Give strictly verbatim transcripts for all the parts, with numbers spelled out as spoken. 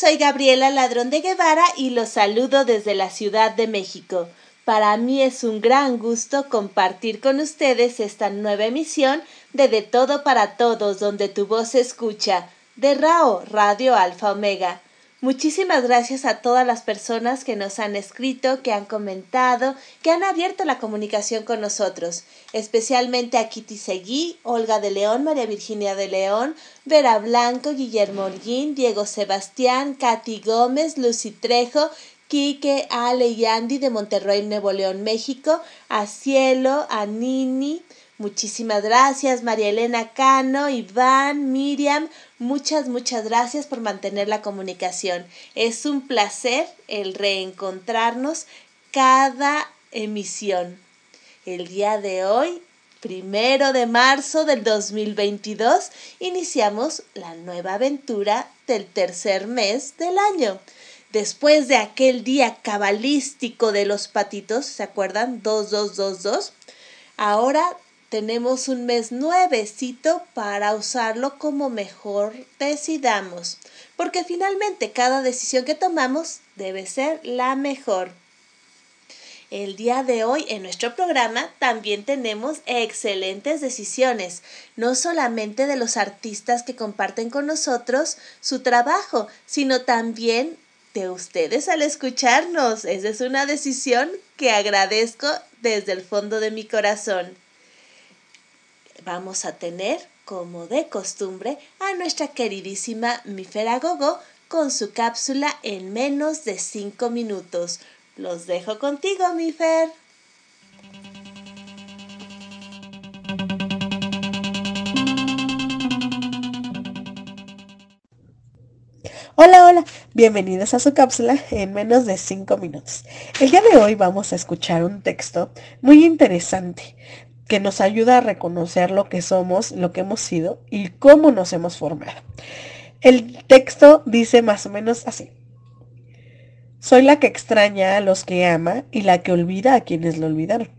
soy Gabriela Ladrón de Guevara y los saludo desde la Ciudad de México. Para mí es un gran gusto compartir con ustedes esta nueva emisión de De Todo para Todos, donde tu voz se escucha, de R A O, Radio Alfa Omega. Muchísimas gracias a todas las personas que nos han escrito, que han comentado, que han abierto la comunicación con nosotros, especialmente a Kitty Seguí, Olga de León, María Virginia de León, Vera Blanco, Guillermo Orguín, Diego Sebastián, Katy Gómez, Lucy Trejo, Quique, Ale y Andy de Monterrey, Nuevo León, México, a Cielo, a Nini. Muchísimas gracias, María Elena Cano, Iván, Miriam, muchas, muchas gracias por mantener la comunicación. Es un placer el reencontrarnos cada emisión. El día de hoy, primero de marzo del dos mil veintidós, iniciamos la nueva aventura del tercer mes del año. Después de aquel día cabalístico de los patitos, ¿se acuerdan? dos dos dos dos. Ahora tenemos un mes nuevecito para usarlo como mejor decidamos, porque finalmente cada decisión que tomamos debe ser la mejor. El día de hoy en nuestro programa también tenemos excelentes decisiones, no solamente de los artistas que comparten con nosotros su trabajo, sino también de ustedes al escucharnos. Esa es una decisión que agradezco desde el fondo de mi corazón. Vamos a tener, como de costumbre, a nuestra queridísima Mífer Agogo con su cápsula en menos de cinco minutos. Los dejo contigo, Mífer. Hola, hola, bienvenidos a su cápsula en menos de cinco minutos. El día de hoy vamos a escuchar un texto muy interesante que nos ayuda a reconocer lo que somos, lo que hemos sido y cómo nos hemos formado. El texto dice más o menos así. Soy la que extraña a los que ama y la que olvida a quienes lo olvidaron.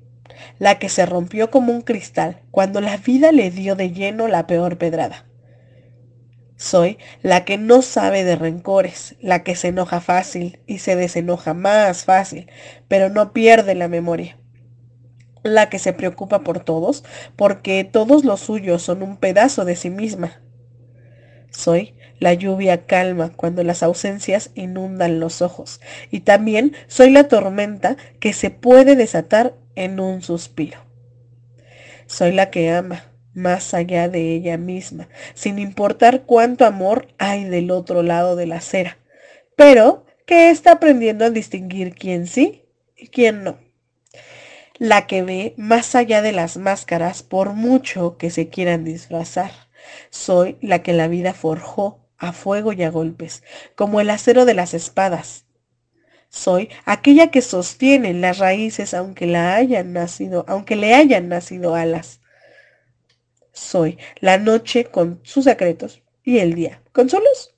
La que se rompió como un cristal cuando la vida le dio de lleno la peor pedrada. Soy la que no sabe de rencores, la que se enoja fácil y se desenoja más fácil, pero no pierde la memoria. La que se preocupa por todos, porque todos los suyos son un pedazo de sí misma. Soy la lluvia calma cuando las ausencias inundan los ojos, y también soy la tormenta que se puede desatar en un suspiro. Soy la que ama, más allá de ella misma, sin importar cuánto amor hay del otro lado de la acera, pero que está aprendiendo a distinguir quién sí y quién no. La que ve más allá de las máscaras por mucho que se quieran disfrazar. Soy la que la vida forjó a fuego y a golpes, como el acero de las espadas. Soy aquella que sostiene las raíces aunque la hayan nacido, aunque le hayan nacido alas. Soy la noche con sus secretos y el día con su luz.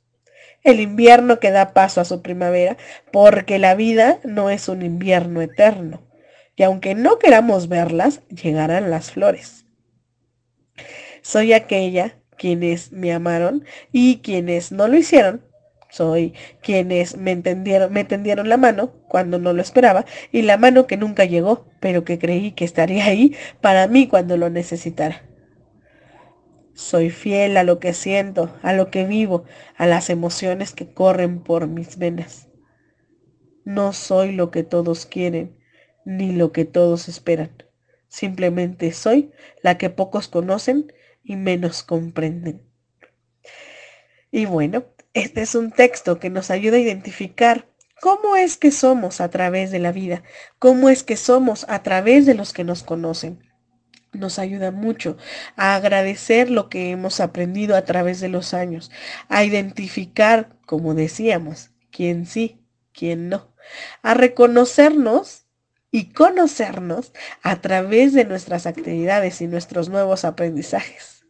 El invierno que da paso a su primavera, porque la vida no es un invierno eterno. Y aunque no queramos verlas, llegarán las flores. Soy aquella quienes me amaron y quienes no lo hicieron. Soy quienes me entendieron, me tendieron la mano cuando no lo esperaba y la mano que nunca llegó, pero que creí que estaría ahí para mí cuando lo necesitara. Soy fiel a lo que siento, a lo que vivo, a las emociones que corren por mis venas. No soy lo que todos quieren, ni lo que todos esperan. Simplemente soy la que pocos conocen y menos comprenden. Y bueno, este es un texto que nos ayuda a identificar cómo es que somos a través de la vida, cómo es que somos a través de los que nos conocen. Nos ayuda mucho a agradecer lo que hemos aprendido a través de los años, a identificar, como decíamos, quién sí, quién no, a reconocernos y conocernos a través de nuestras actividades y nuestros nuevos aprendizajes.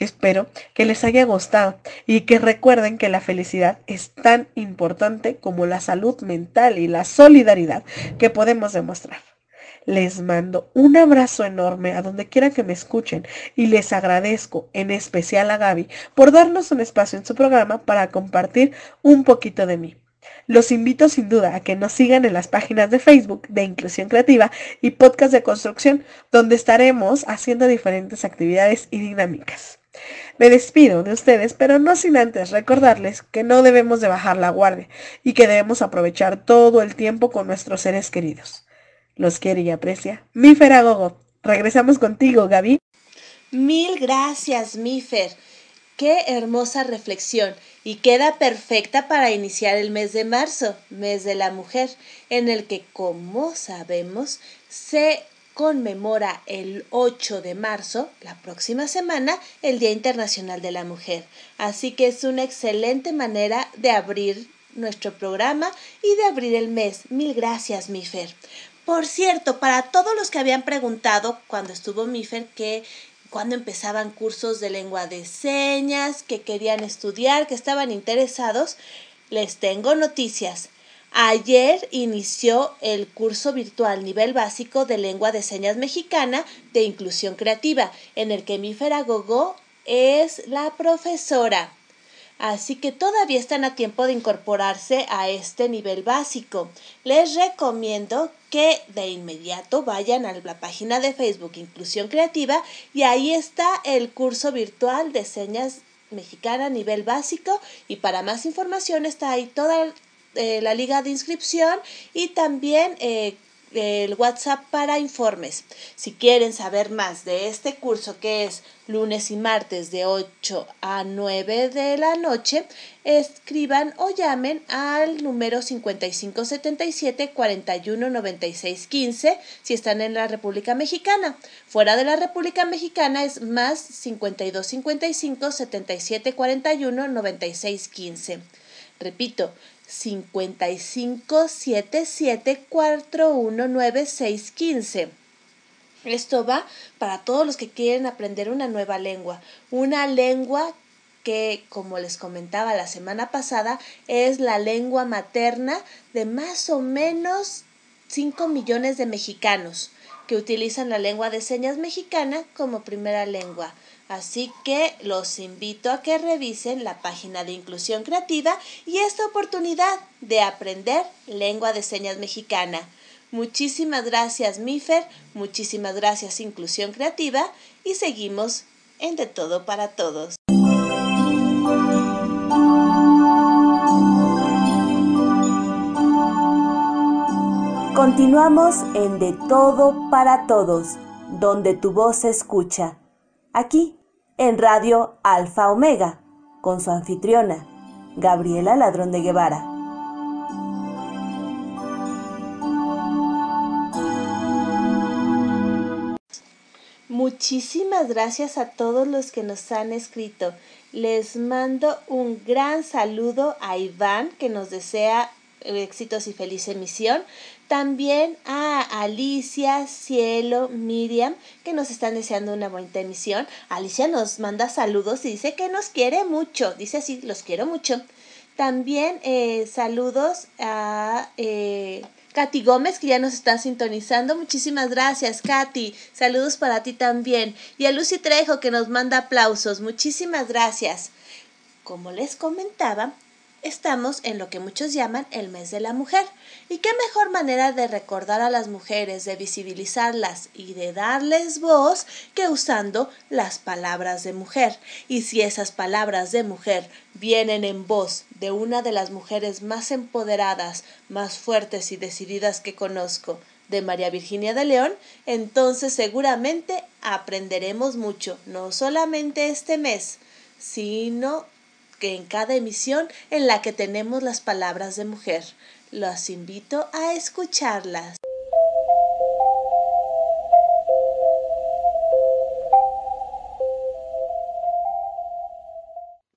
Espero que les haya gustado y que recuerden que la felicidad es tan importante como la salud mental y la solidaridad que podemos demostrar. les mando un abrazo enorme a donde quiera que me escuchen y les agradezco en especial a Gaby por darnos un espacio en su programa para compartir un poquito de mí. Los invito sin duda a que nos sigan en las páginas de Facebook de Inclusión Creativa y Podcast de Construcción, donde estaremos haciendo diferentes actividades y dinámicas. Me despido de ustedes, pero no sin antes recordarles que no debemos de bajar la guardia y que debemos aprovechar todo el tiempo con nuestros seres queridos. Los quiere y aprecia Mífer Agogo. Regresamos contigo, Gaby. Mil gracias, Mífer. Qué hermosa reflexión y queda perfecta para iniciar el mes de marzo, mes de la mujer, en el que, como sabemos, se conmemora el ocho de marzo, la próxima semana, el Día Internacional de la Mujer. Así que es una excelente manera de abrir nuestro programa y de abrir el mes. Mil gracias, Mífer. Por cierto, para todos los que habían preguntado cuando estuvo Mífer que cuando empezaban cursos de lengua de señas, que querían estudiar, que estaban interesados, les tengo noticias. Ayer inició el curso virtual nivel básico de lengua de señas mexicana de Inclusión Creativa, en el que Mífer Agogo es la profesora. Así que todavía están a tiempo de incorporarse a este nivel básico. Les recomiendo que de inmediato vayan a la página de Facebook Inclusión Creativa y ahí está el curso virtual de señas mexicana nivel básico y para más información está ahí toda eh, la liga de inscripción y también eh, el WhatsApp para informes. Si quieren saber más de este curso que es lunes y martes de ocho a nueve de la noche, escriban o llamen al número cincuenta y cinco setenta y siete cuarenta y uno noventa y seis quince si están en la República Mexicana. Fuera de la República Mexicana es más cincuenta y dos cincuenta y cinco setenta y siete cuarenta y uno noventa y seis quince. Repito, cincuenta y cinco setenta y siete cuarenta y uno noventa y seis quince. Esto va para todos los que quieren aprender una nueva lengua, una lengua que, como les comentaba la semana pasada, es la lengua materna de más o menos cinco millones de mexicanos que utilizan la lengua de señas mexicana como primera lengua. Así que los invito a que revisen la página de Inclusión Creativa y esta oportunidad de aprender lengua de señas mexicana. Muchísimas gracias, Mífer, muchísimas gracias, Inclusión Creativa, y seguimos en De Todo para Todos. Continuamos en De Todo para Todos, donde tu voz se escucha. Aquí, en Radio Alfa Omega, con su anfitriona, Gabriela Ladrón de Guevara. Muchísimas gracias a todos los que nos han escrito. Les mando un gran saludo a Iván, que nos desea éxitos y feliz emisión. También a Alicia, Cielo, Miriam, que nos están deseando una bonita emisión. Alicia nos manda saludos y dice que nos quiere mucho. Dice así, los quiero mucho. También eh, saludos a eh, Katy Gómez, que ya nos está sintonizando. Muchísimas gracias, Katy. Saludos para ti también. Y a Lucy Trejo, que nos manda aplausos. Muchísimas gracias. Como les comentaba, estamos en lo que muchos llaman el mes de la mujer. ¿Y qué mejor manera de recordar a las mujeres, de visibilizarlas y de darles voz que usando las palabras de mujer? Y si esas palabras de mujer vienen en voz de una de las mujeres más empoderadas, más fuertes y decididas que conozco, de María Virginia de León, entonces seguramente aprenderemos mucho, no solamente este mes, sino que en cada emisión en la que tenemos las palabras de mujer. Los invito a escucharlas.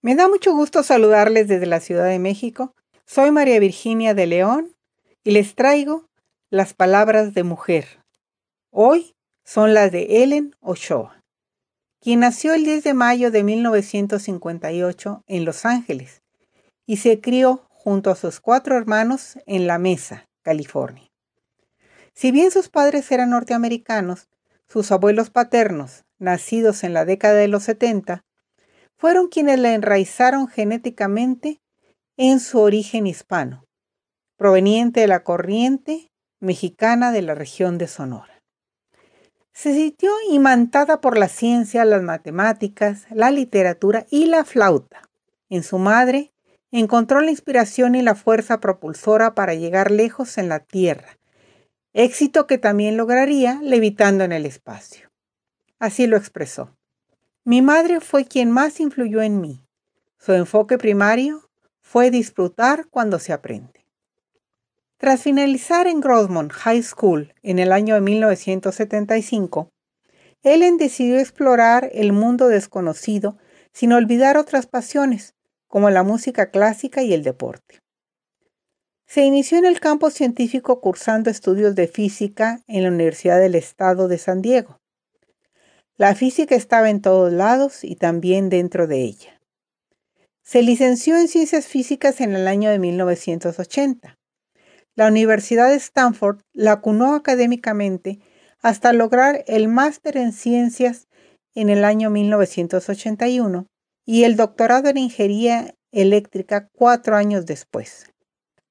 Me da mucho gusto saludarles desde la Ciudad de México. Soy María Virginia de León y les traigo las palabras de mujer. Hoy son las de Ellen Ochoa, quien nació el diez de mayo de mil novecientos cincuenta y ocho en Los Ángeles y se crió junto a sus cuatro hermanos en La Mesa, California. Si bien sus padres eran norteamericanos, sus abuelos paternos, nacidos en la década de los setenta, fueron quienes la enraizaron genéticamente en su origen hispano, proveniente de la corriente mexicana de la región de Sonora. Se sintió imantada por la ciencia, las matemáticas, la literatura y la flauta. En su madre encontró la inspiración y la fuerza propulsora para llegar lejos en la Tierra, éxito que también lograría levitando en el espacio. Así lo expresó. Mi madre fue quien más influyó en mí. Su enfoque primario fue disfrutar cuando se aprende. Tras finalizar en Grossmont High School en el año de mil novecientos setenta y cinco, Ellen decidió explorar el mundo desconocido sin olvidar otras pasiones, como la música clásica y el deporte. Se inició en el campo científico cursando estudios de física en la Universidad del Estado de San Diego. La física estaba en todos lados y también dentro de ella. Se licenció en Ciencias Físicas en el año de mil novecientos ochenta. La Universidad de Stanford la acunó académicamente hasta lograr el máster en Ciencias en el año mil novecientos ochenta y uno y el doctorado en Ingeniería Eléctrica cuatro años después.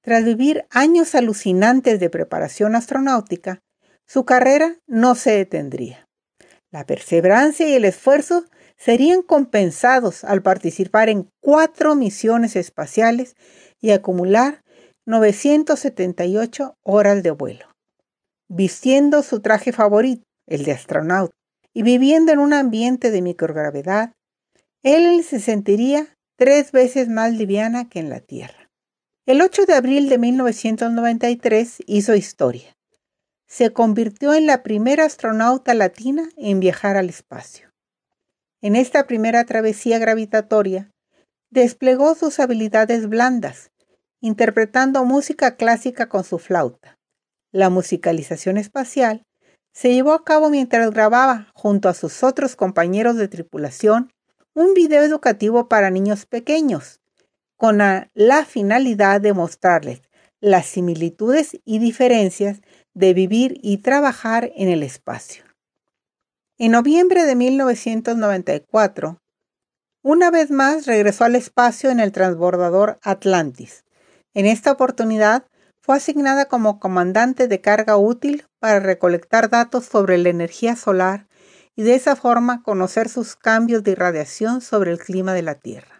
Tras vivir años alucinantes de preparación astronáutica, su carrera no se detendría. La perseverancia y el esfuerzo serían compensados al participar en cuatro misiones espaciales y acumular novecientas setenta y ocho horas de vuelo, vistiendo su traje favorito, el de astronauta, y viviendo en un ambiente de microgravedad. Él se sentiría tres veces más liviana que en la Tierra. El ocho de abril de mil novecientos noventa y tres hizo historia. Se convirtió en la primera astronauta latina en viajar al espacio. En esta primera travesía gravitatoria, desplegó sus habilidades blandas, interpretando música clásica con su flauta. La musicalización espacial se llevó a cabo mientras grababa, junto a sus otros compañeros de tripulación, un video educativo para niños pequeños, con la, la finalidad de mostrarles las similitudes y diferencias de vivir y trabajar en el espacio. En noviembre de mil novecientos noventa y cuatro, una vez más regresó al espacio en el transbordador Atlantis. En esta oportunidad fue asignada como comandante de carga útil para recolectar datos sobre la energía solar y de esa forma conocer sus cambios de irradiación sobre el clima de la Tierra.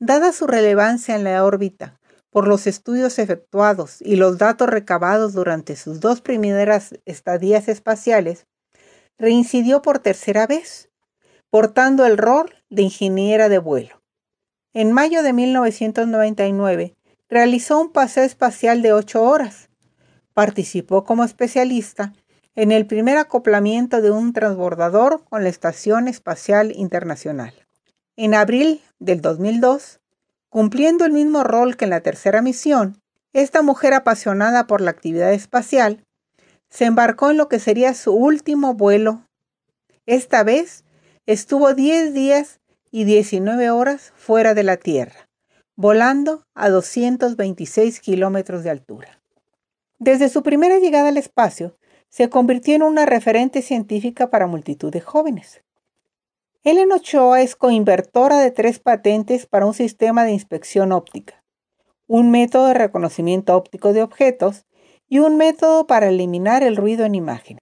Dada su relevancia en la órbita, por los estudios efectuados y los datos recabados durante sus dos primeras estadías espaciales, reincidió por tercera vez, portando el rol de ingeniera de vuelo. En mayo de mil novecientos noventa y nueve, realizó un paseo espacial de ocho horas. Participó como especialista en el primer acoplamiento de un transbordador con la Estación Espacial Internacional. En abril del dos mil dos, cumpliendo el mismo rol que en la tercera misión, esta mujer apasionada por la actividad espacial se embarcó en lo que sería su último vuelo. Esta vez estuvo diez días y diecinueve horas fuera de la Tierra, volando a doscientos veintiséis kilómetros de altura. Desde su primera llegada al espacio, se convirtió en una referente científica para multitud de jóvenes. Ellen Ochoa es coinventora de tres patentes para un sistema de inspección óptica, un método de reconocimiento óptico de objetos y un método para eliminar el ruido en imágenes.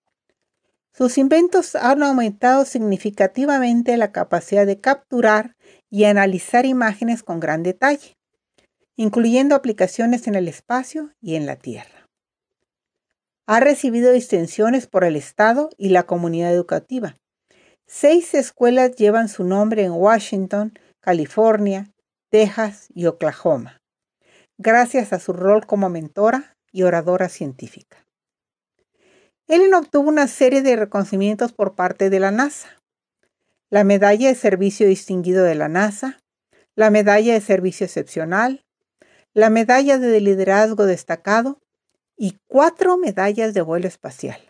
Sus inventos han aumentado significativamente la capacidad de capturar y analizar imágenes con gran detalle, incluyendo aplicaciones en el espacio y en la Tierra. Ha recibido distinciones por el Estado y la comunidad educativa. Seis escuelas llevan su nombre en Washington, California, Texas y Oklahoma, gracias a su rol como mentora y oradora científica. Ellen obtuvo una serie de reconocimientos por parte de la NASA. La Medalla de Servicio Distinguido de la NASA, la Medalla de Servicio Excepcional, la Medalla de Liderazgo Destacado y cuatro medallas de vuelo espacial.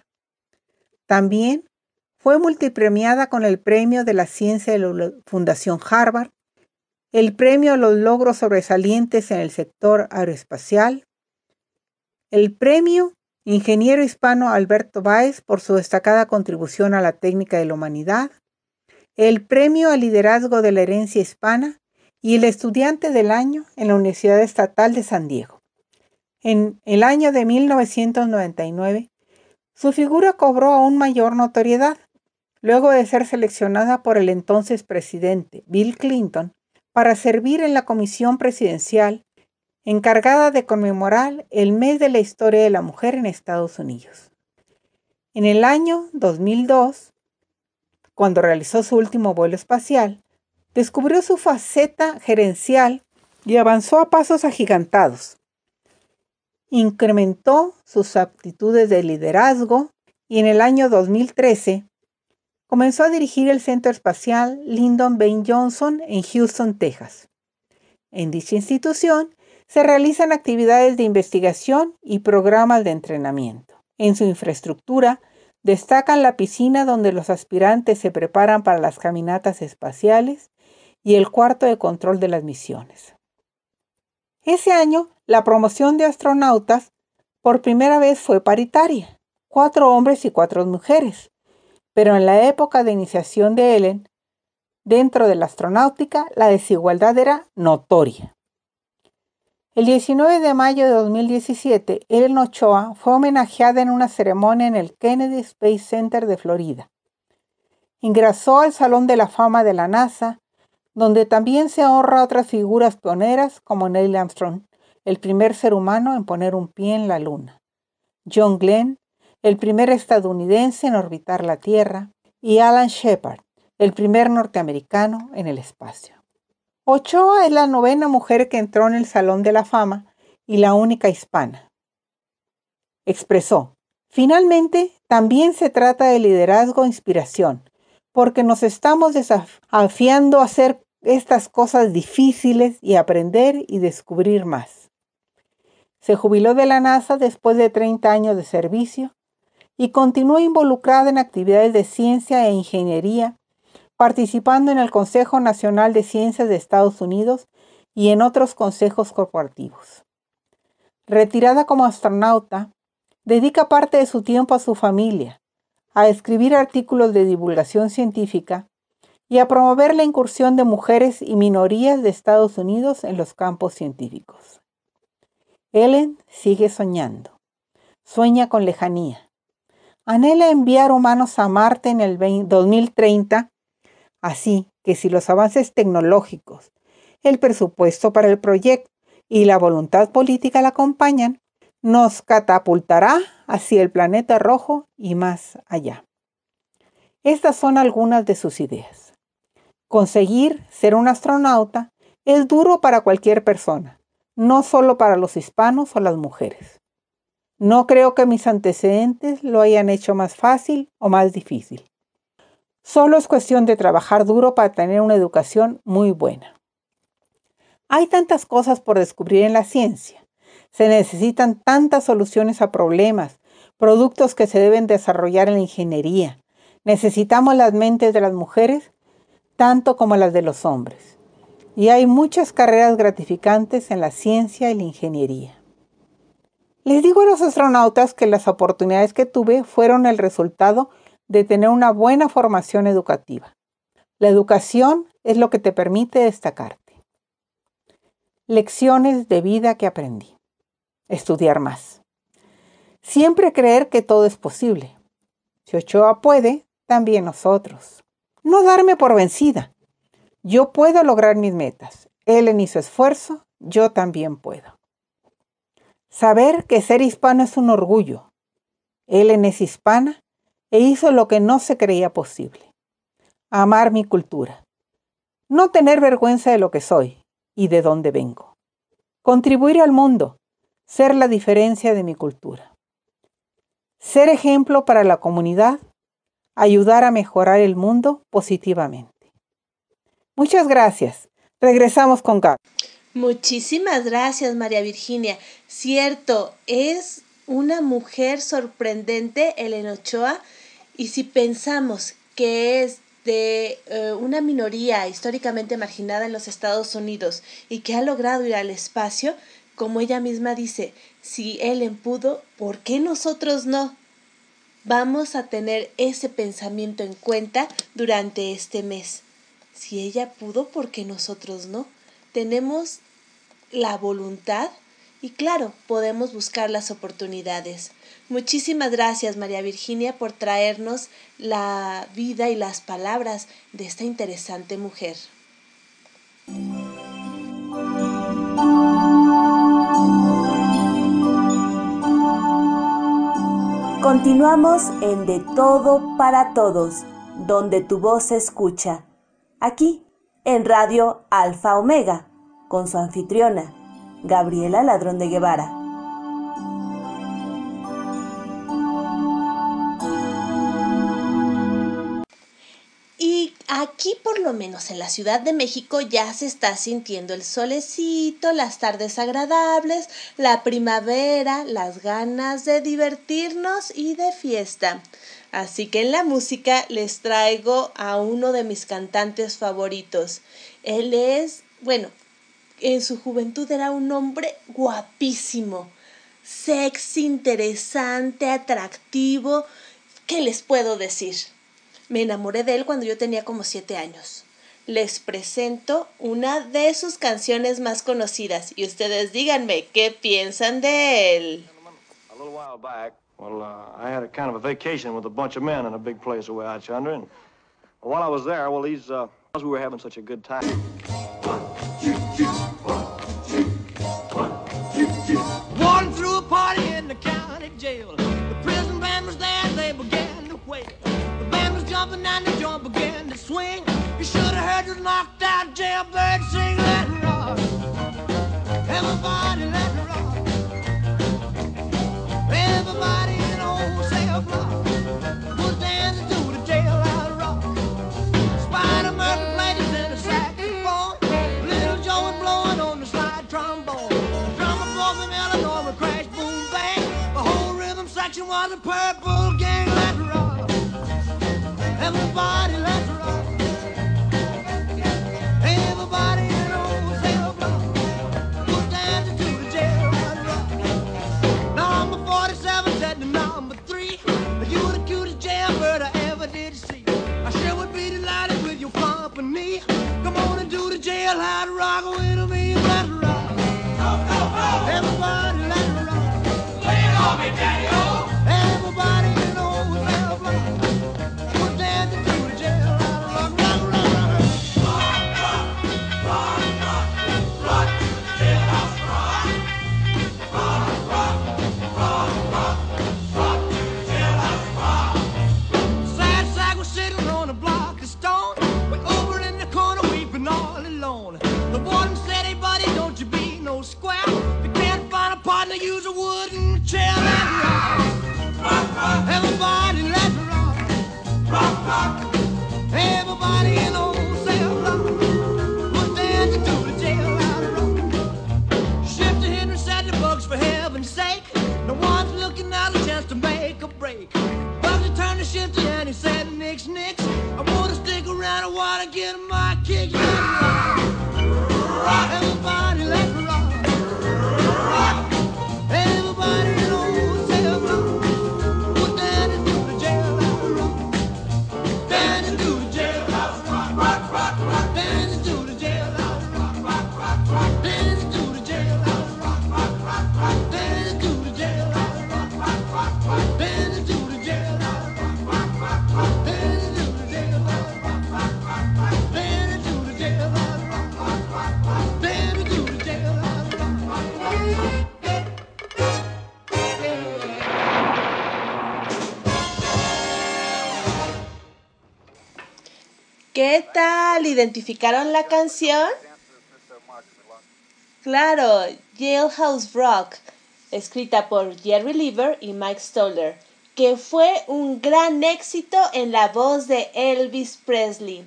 También fue multipremiada con el Premio de la Ciencia de la Fundación Harvard, el Premio a los Logros Sobresalientes en el Sector Aeroespacial, el Premio Ingeniero hispano Alberto Báez por su destacada contribución a la técnica de la humanidad, el Premio al Liderazgo de la Herencia Hispana y el Estudiante del Año en la Universidad Estatal de San Diego. En el año de mil novecientos noventa y nueve, su figura cobró aún mayor notoriedad, luego de ser seleccionada por el entonces presidente Bill Clinton para servir en la Comisión Presidencial encargada de conmemorar el mes de la historia de la mujer en Estados Unidos. En el año dos mil dos, cuando realizó su último vuelo espacial, descubrió su faceta gerencial y avanzó a pasos agigantados. Incrementó sus aptitudes de liderazgo y en el año dos mil trece comenzó a dirigir el Centro Espacial Lyndon B. Johnson en Houston, Texas. En dicha institución, se realizan actividades de investigación y programas de entrenamiento. En su infraestructura destacan la piscina donde los aspirantes se preparan para las caminatas espaciales y el cuarto de control de las misiones. Ese año, la promoción de astronautas por primera vez fue paritaria, cuatro hombres y cuatro mujeres. Pero en la época de iniciación de Ellen, dentro de la astronáutica, la desigualdad era notoria. El diecinueve de mayo de dos mil diecisiete, Ellen Ochoa fue homenajeada en una ceremonia en el Kennedy Space Center de Florida. Ingresó al Salón de la Fama de la NASA, donde también se honra a otras figuras pioneras como Neil Armstrong, el primer ser humano en poner un pie en la Luna, John Glenn, el primer estadounidense en orbitar la Tierra, y Alan Shepard, el primer norteamericano en el espacio. Ochoa es la novena mujer que entró en el Salón de la Fama y la única hispana. Expresó, finalmente, también se trata de liderazgo e inspiración, porque nos estamos desafiando a hacer estas cosas difíciles y aprender y descubrir más. Se jubiló de la NASA después de treinta años de servicio y continuó involucrada en actividades de ciencia e ingeniería, participando en el Consejo Nacional de Ciencias de Estados Unidos y en otros consejos corporativos. Retirada como astronauta, dedica parte de su tiempo a su familia, a escribir artículos de divulgación científica y a promover la incursión de mujeres y minorías de Estados Unidos en los campos científicos. Ellen sigue soñando, sueña con lejanía. Anhela enviar humanos a Marte en el dos mil treinta, así que si los avances tecnológicos, el presupuesto para el proyecto y la voluntad política la acompañan, nos catapultará hacia el planeta rojo y más allá. Estas son algunas de sus ideas. Conseguir ser un astronauta es duro para cualquier persona, no solo para los hispanos o las mujeres. No creo que mis antecedentes lo hayan hecho más fácil o más difícil. Solo es cuestión de trabajar duro para tener una educación muy buena. Hay tantas cosas por descubrir en la ciencia. Se necesitan tantas soluciones a problemas, productos que se deben desarrollar en la ingeniería. Necesitamos las mentes de las mujeres, tanto como las de los hombres. Y hay muchas carreras gratificantes en la ciencia y la ingeniería. Les digo a los astronautas que las oportunidades que tuve fueron el resultado de tener una buena formación educativa. La educación es lo que te permite destacarte. Lecciones de vida que aprendí. Estudiar más. Siempre creer que todo es posible. Si Ochoa puede, también nosotros. No darme por vencida. Yo puedo lograr mis metas. Él en su esfuerzo, yo también puedo. Saber que ser hispano es un orgullo. Él es hispana e hizo lo que no se creía posible. Amar mi cultura. No tener vergüenza de lo que soy y de dónde vengo. Contribuir al mundo. Ser la diferencia de mi cultura. Ser ejemplo para la comunidad. Ayudar a mejorar el mundo positivamente. Muchas gracias. Regresamos con Gab. Muchísimas gracias, María Virginia. Cierto, es una mujer sorprendente, Ellen Ochoa. Y si pensamos que es de eh, una minoría históricamente marginada en los Estados Unidos y que ha logrado ir al espacio, Como ella misma dice, si Ellen pudo, ¿por qué nosotros no? Vamos a tener ese pensamiento en cuenta durante este mes. Si ella pudo, ¿por qué nosotros no? Tenemos la voluntad y claro, podemos buscar las oportunidades. Muchísimas gracias, María Virginia, por traernos la vida y las palabras de esta interesante mujer. Continuamos en De Todo para Todos, donde tu voz se escucha. Aquí, en Radio Alfa Omega, con su anfitriona, Gabriela Ladrón de Guevara. Y aquí, por lo menos en la Ciudad de México, ya se está sintiendo el solecito, las tardes agradables, la primavera, las ganas de divertirnos y de fiesta. Así que en la música les traigo a uno de mis cantantes favoritos. Él es, bueno, en su juventud era un hombre guapísimo, sexy, interesante, atractivo. ¿Qué les puedo decir? Me enamoré de él cuando yo tenía como siete años. Les presento una de sus canciones más conocidas y ustedes díganme qué piensan de él. Well, uh, I had a kind of a vacation with a bunch of men in a big place away out yonder, and while I was there, well, these, uh, we were having such a good time. One, two, two, one, two, one, two, two. One threw a party in the county jail. The prison band was there, they began to wail. The band was jumping and the joint began to swing. You should have heard the knocked out jailbird sing, let it rock. Everybody let it rock. Everybody in the whole cell block was dancing to the jail out rock. Spider Murphy played his in a saxophone. Little Joe was blowing on the slide trombone. The drummer blow from Illinois with crash, boom, bang. The whole rhythm section was a purple gang. Let's rock. Everybody let's rock. Everybody in the whole cell block was dancing to the jail out rock. Number forty-seven. Number three, you were the cutest jailbird I ever did see. I sure would be delighted with your company. Come on and do the jailhouse rock with me. Let's rock. Oh, oh, oh. Everybody, let's rock. Lay it on me, daddy-o. Everybody in the whole cell block was dancing to the jailhouse rock. Rock, rock, rock, rock, rock, rock, rock, rock, jailhouse rock, rock, rock, rock, rock. Square, you can't find a partner, use a wooden chair. Let's rock, everybody let's rock, rock, rock, everybody in the old cell block was dancing to the jailhouse rock. Shifter Henry said the bugs for heaven's sake, no one's looking out a chance to make a break. Bugsy turned to Shifter and he said, "Nix, nix, I wanna stick around, I wanna get my kick." Let's rock, rock, everybody let's rock. ¿Qué tal? ¿Identificaron la canción? Claro, Jailhouse Rock, escrita por Jerry Lever y Mike Stoller, que fue un gran éxito en la voz de Elvis Presley.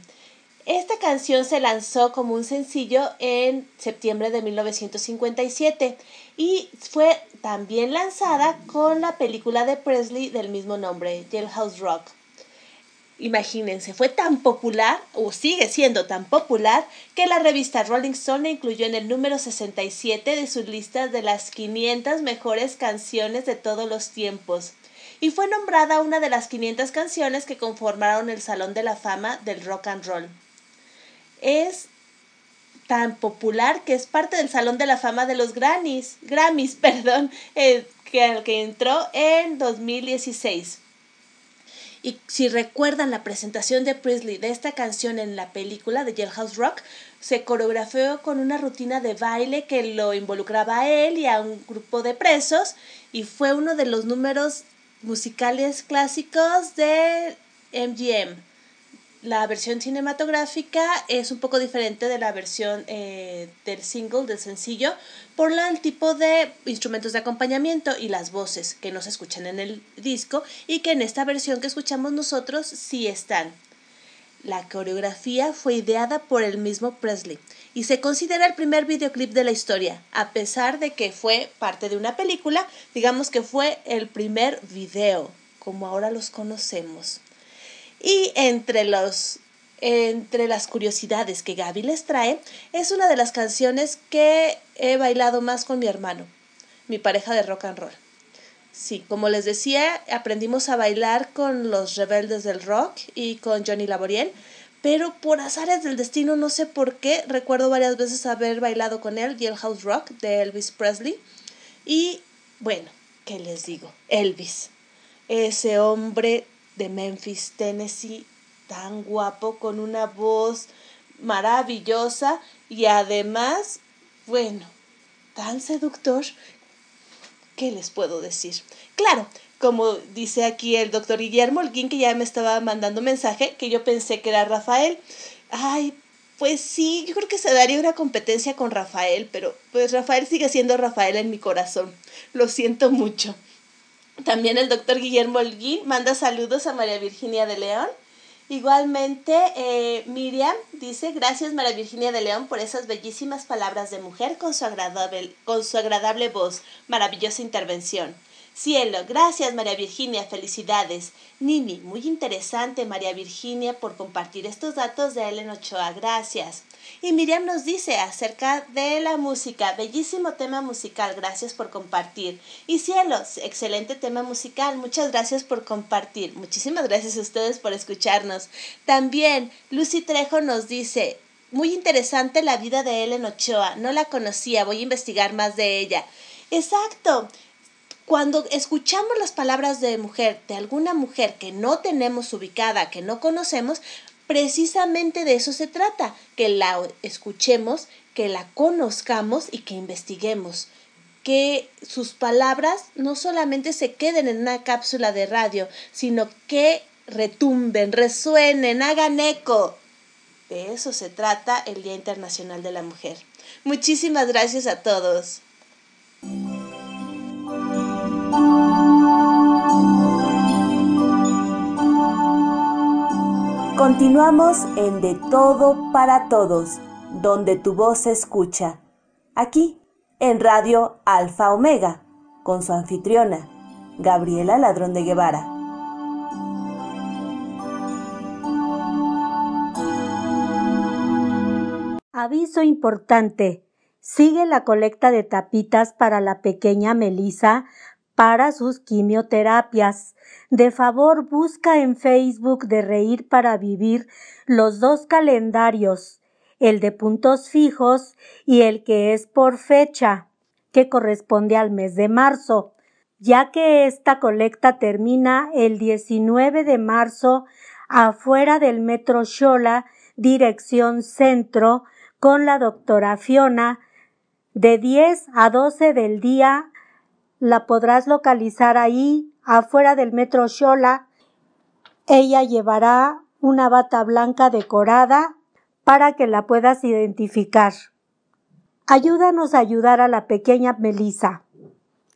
Esta canción se lanzó como un sencillo en septiembre de mil novecientos cincuenta y siete y fue también lanzada con la película de Presley del mismo nombre, Jailhouse Rock. Imagínense, fue tan popular, o sigue siendo tan popular, que la revista Rolling Stone la incluyó en el número sesenta y siete de su lista de las quinientas mejores canciones de todos los tiempos, y fue nombrada una de las quinientas canciones que conformaron el Salón de la Fama del Rock and Roll. Es tan popular que es parte del Salón de la Fama de los Grammys, Grammys, perdón, eh, que, que entró en dos mil dieciséis. Y si recuerdan la presentación de Presley de esta canción en la película de Jailhouse Rock, se coreografió con una rutina de baile que lo involucraba a él y a un grupo de presos, y fue uno de los números musicales clásicos de M G M. La versión cinematográfica es un poco diferente de la versión eh, del single, del sencillo, por la, el tipo de instrumentos de acompañamiento y las voces que no se escuchan en el disco y que en esta versión que escuchamos nosotros sí están. La coreografía fue ideada por el mismo Presley y se considera el primer videoclip de la historia, a pesar de que fue parte de una película, digamos que fue el primer video, como ahora los conocemos. Y entre, los, entre las curiosidades que Gaby les trae, es una de las canciones que he bailado más con mi hermano, mi pareja de rock and roll. Sí, como les decía, aprendimos a bailar con los Rebeldes del Rock y con Johnny Laboriel, pero por azares del destino, no sé por qué, recuerdo varias veces haber bailado con él Jailhouse Rock de Elvis Presley. Y bueno, ¿qué les digo? Elvis, ese hombre de Memphis, Tennessee, tan guapo, con una voz maravillosa y además, bueno, tan seductor, ¿qué les puedo decir? Claro, como dice aquí el doctor Guillermo Orguín, que ya me estaba mandando mensaje, que yo pensé que era Rafael. Ay, pues sí, yo creo que se daría una competencia con Rafael, pero pues Rafael sigue siendo Rafael en mi corazón, lo siento mucho. También el doctor Guillermo Orguín manda saludos a María Virginia de León. Igualmente, eh, Miriam dice, gracias María Virginia de León por esas bellísimas palabras de mujer con su agradable, con su agradable voz, maravillosa intervención. Cielo, gracias María Virginia, felicidades. Nini, muy interesante María Virginia por compartir estos datos de Ellen Ochoa, gracias. Y Miriam nos dice acerca de la música, bellísimo tema musical, gracias por compartir. Y Cielos, excelente tema musical, muchas gracias por compartir. Muchísimas gracias a ustedes por escucharnos. También Lucy Trejo nos dice, muy interesante la vida de Ellen Ochoa, no la conocía, voy a investigar más de ella. Exacto. Cuando escuchamos las palabras de mujer, de alguna mujer que no tenemos ubicada, que no conocemos, precisamente de eso se trata, que la escuchemos, que la conozcamos y que investiguemos. Que sus palabras no solamente se queden en una cápsula de radio, sino que retumben, resuenen, hagan eco. De eso se trata el Día Internacional de la Mujer. Muchísimas gracias a todos. Continuamos en De Todo para Todos, donde tu voz se escucha. Aquí, en Radio Alfa Omega, con su anfitriona, Gabriela Ladrón de Guevara. Aviso importante. Sigue la colecta de tapitas para la pequeña Melisa para sus quimioterapias. De favor, busca en Facebook de Reír para Vivir los dos calendarios, el de puntos fijos y el que es por fecha, que corresponde al mes de marzo, ya que esta colecta termina el diecinueve de marzo afuera del Metro Xola, dirección centro, con la doctora Fiona, de diez a doce del día. La podrás localizar ahí, afuera del Metro Xola. Ella llevará una bata blanca decorada para que la puedas identificar. Ayúdanos a ayudar a la pequeña Melisa.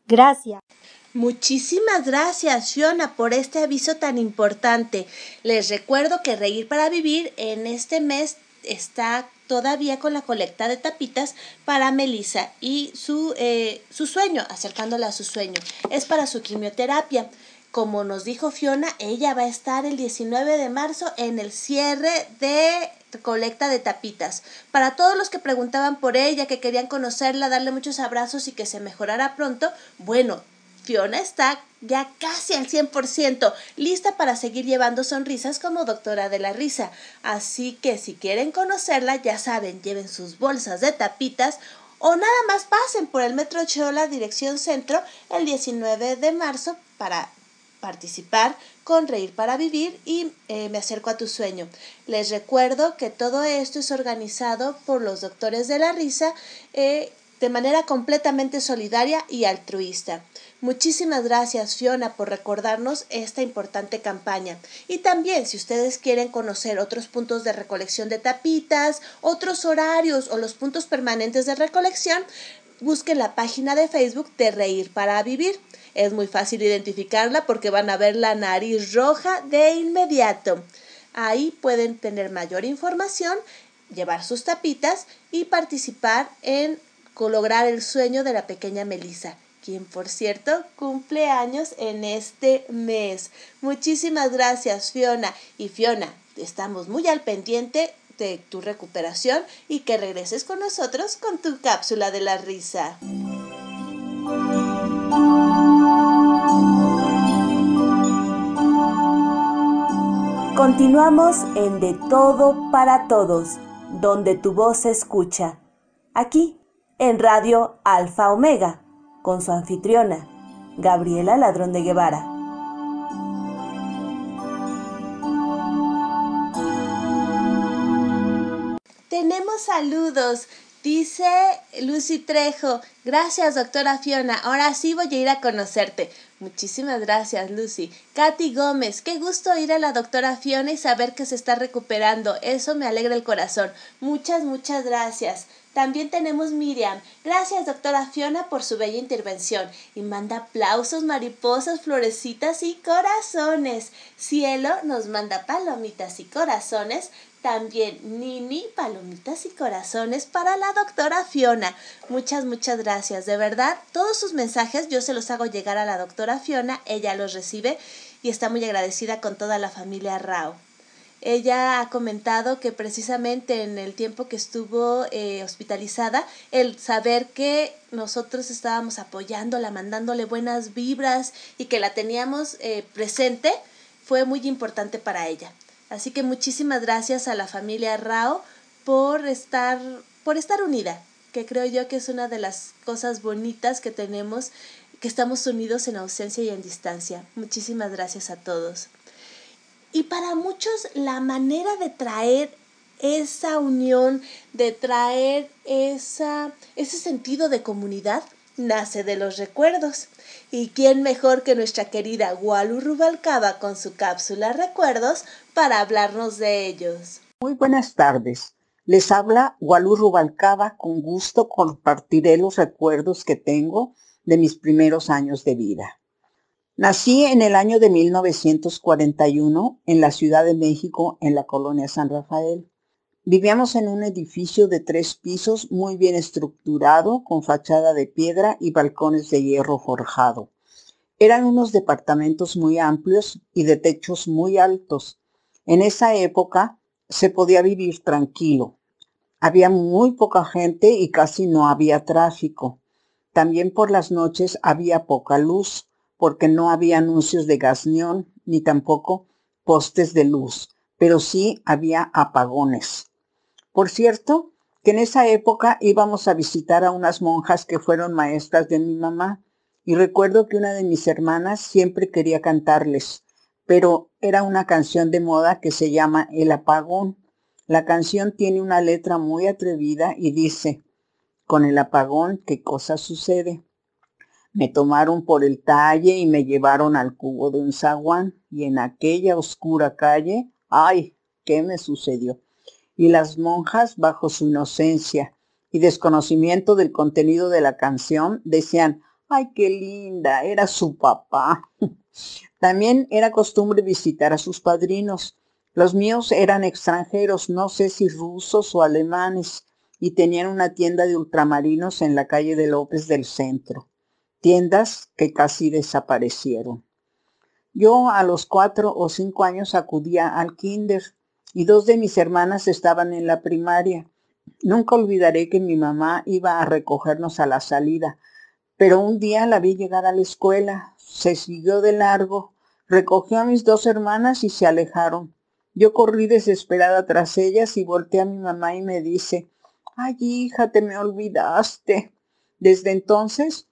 Gracias. Muchísimas gracias, Fiona, por este aviso tan importante. Les recuerdo que Reír para Vivir en este mes está todavía con la colecta de tapitas para Melisa y su, eh, su sueño, acercándola a su sueño. Es para su quimioterapia. como nos dijo Fiona, ella va a estar el diecinueve de marzo en el cierre de colecta de tapitas. Para todos los que preguntaban por ella, que querían conocerla, darle muchos abrazos y que se mejorara pronto, bueno, Fiona está ya casi al cien por ciento, lista para seguir llevando sonrisas como doctora de la risa. Así que si quieren conocerla, ya saben, lleven sus bolsas de tapitas o nada más pasen por el Metro Xola, dirección centro, el diecinueve de marzo para participar con Reír para Vivir y eh, Me Acerco a tu Sueño. Les recuerdo que todo esto es organizado por los doctores de la risa eh, de manera completamente solidaria y altruista. Muchísimas gracias, Fiona, por recordarnos esta importante campaña. Y también, si ustedes quieren conocer otros puntos de recolección de tapitas, otros horarios o los puntos permanentes de recolección, busquen la página de Facebook de Reír para Vivir. Es muy fácil identificarla porque van a ver la nariz roja de inmediato. Ahí pueden tener mayor información, llevar sus tapitas y participar en lograr el sueño de la pequeña Melisa, quien, por cierto, cumple años en este mes. Muchísimas gracias, Fiona. Y Fiona, estamos muy al pendiente de tu recuperación y que regreses con nosotros con tu cápsula de la risa. Continuamos en De Todo para Todos, donde tu voz se escucha. Aquí, en Radio Alfa Omega, con su anfitriona, Gabriela Ladrón de Guevara. Tenemos saludos, dice Lucy Trejo. Gracias, doctora Fiona, ahora sí voy a ir a conocerte. Muchísimas gracias, Lucy. Katy Gómez, qué gusto oír a la doctora Fiona y saber que se está recuperando, eso me alegra el corazón. Muchas, muchas gracias. También tenemos Miriam. Gracias, doctora Fiona, por su bella intervención. Y manda aplausos, mariposas, florecitas y corazones. Cielo nos manda palomitas y corazones. También Nini, palomitas y corazones para la doctora Fiona. Muchas, muchas gracias. De verdad, todos sus mensajes yo se los hago llegar a la doctora Fiona. Ella los recibe y está muy agradecida con toda la familia Rao. Ella ha comentado que precisamente en el tiempo que estuvo eh, hospitalizada, el saber que nosotros estábamos apoyándola, mandándole buenas vibras y que la teníamos eh, presente, fue muy importante para ella. Así que muchísimas gracias a la familia Rao por estar, por estar unida, que creo yo que es una de las cosas bonitas que tenemos, que estamos unidos en ausencia y en distancia. Muchísimas gracias a todos. Y para muchos la manera de traer esa unión, de traer esa, ese sentido de comunidad, nace de los recuerdos. ¿Y quién mejor que nuestra querida Walu Rubalcaba con su cápsula Recuerdos para hablarnos de ellos? Muy buenas tardes. Les habla Walu Rubalcaba, con gusto compartiré los recuerdos que tengo de mis primeros años de vida. Nací en el año de mil novecientos cuarenta y uno en la Ciudad de México, en la colonia San Rafael. Vivíamos en un edificio de tres pisos muy bien estructurado, con fachada de piedra y balcones de hierro forjado. Eran unos departamentos muy amplios y de techos muy altos. En esa época se podía vivir tranquilo. Había muy poca gente y casi no había tráfico. También por las noches había poca luz, porque no había anuncios de gas neón ni tampoco postes de luz, pero sí había apagones. Por cierto, que en esa época íbamos a visitar a unas monjas que fueron maestras de mi mamá, y recuerdo que una de mis hermanas siempre quería cantarles, pero era una canción de moda que se llama El Apagón. La canción tiene una letra muy atrevida y dice: con el apagón, ¿qué cosa sucede? Me tomaron por el talle y me llevaron al cubo de un zaguán, y en aquella oscura calle, ¡ay!, ¿qué me sucedió? Y las monjas, bajo su inocencia y desconocimiento del contenido de la canción, decían: ¡ay, qué linda! Era su papá. También era costumbre visitar a sus padrinos. Los míos eran extranjeros, no sé si rusos o alemanes, y tenían una tienda de ultramarinos en la calle de López del Centro. Tiendas que casi desaparecieron. Yo a los cuatro o cinco años acudía al kinder y dos de mis hermanas estaban en la primaria. Nunca olvidaré que mi mamá iba a recogernos a la salida, pero un día la vi llegar a la escuela, se siguió de largo, recogió a mis dos hermanas y se alejaron. Yo corrí desesperada tras ellas y volteé a mi mamá y me dice, «Ay, hija, te me olvidaste». Desde entonces,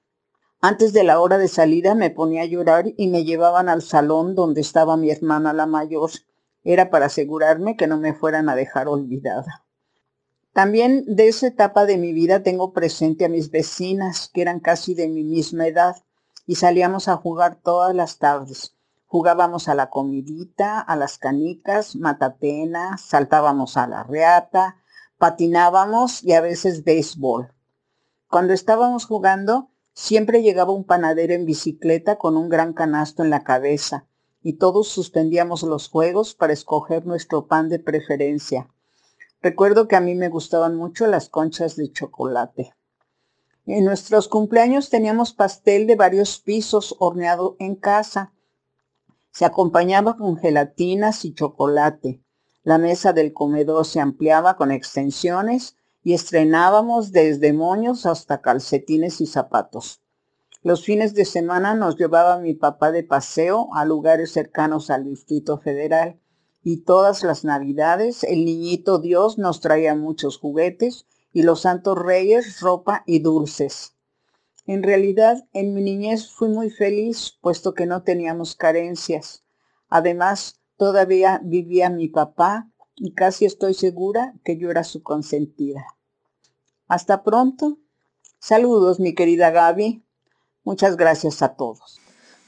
antes de la hora de salida me ponía a llorar y me llevaban al salón donde estaba mi hermana la mayor. Era para asegurarme que no me fueran a dejar olvidada. También de esa etapa de mi vida tengo presente a mis vecinas, que eran casi de mi misma edad, y salíamos a jugar todas las tardes. Jugábamos a la comidita, a las canicas, matatena, saltábamos a la reata, patinábamos y a veces béisbol. Cuando estábamos jugando, siempre llegaba un panadero en bicicleta con un gran canasto en la cabeza, y todos suspendíamos los juegos para escoger nuestro pan de preferencia. Recuerdo que a mí me gustaban mucho las conchas de chocolate. En nuestros cumpleaños teníamos pastel de varios pisos horneado en casa. Se acompañaba con gelatinas y chocolate. La mesa del comedor se ampliaba con extensiones y estrenábamos desde moños hasta calcetines y zapatos. Los fines de semana nos llevaba mi papá de paseo a lugares cercanos al Distrito Federal. Y todas las navidades el niñito Dios nos traía muchos juguetes y los santos reyes, ropa y dulces. En realidad, en mi niñez fui muy feliz, puesto que no teníamos carencias. Además, todavía vivía mi papá y casi estoy segura que yo era su consentida. Hasta pronto. Saludos, mi querida Gaby. Muchas gracias a todos.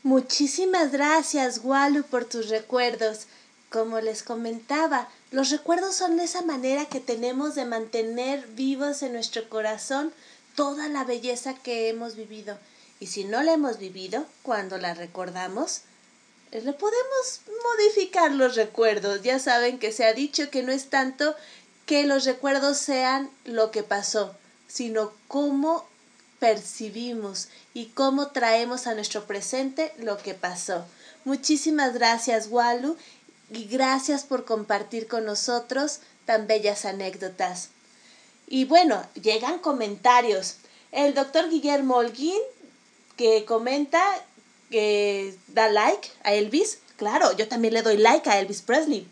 Muchísimas gracias, Walu, por tus recuerdos. Como les comentaba, los recuerdos son esa manera que tenemos de mantener vivos en nuestro corazón toda la belleza que hemos vivido. Y si no la hemos vivido, cuando la recordamos, le podemos modificar los recuerdos. Ya saben que se ha dicho que no es tanto que los recuerdos sean lo que pasó, sino cómo percibimos y cómo traemos a nuestro presente lo que pasó. Muchísimas gracias, Walu. Y gracias por compartir con nosotros tan bellas anécdotas. Y bueno, llegan comentarios. El doctor Guillermo Orguín, que comenta que da like a Elvis. Claro, yo también le doy like a Elvis Presley.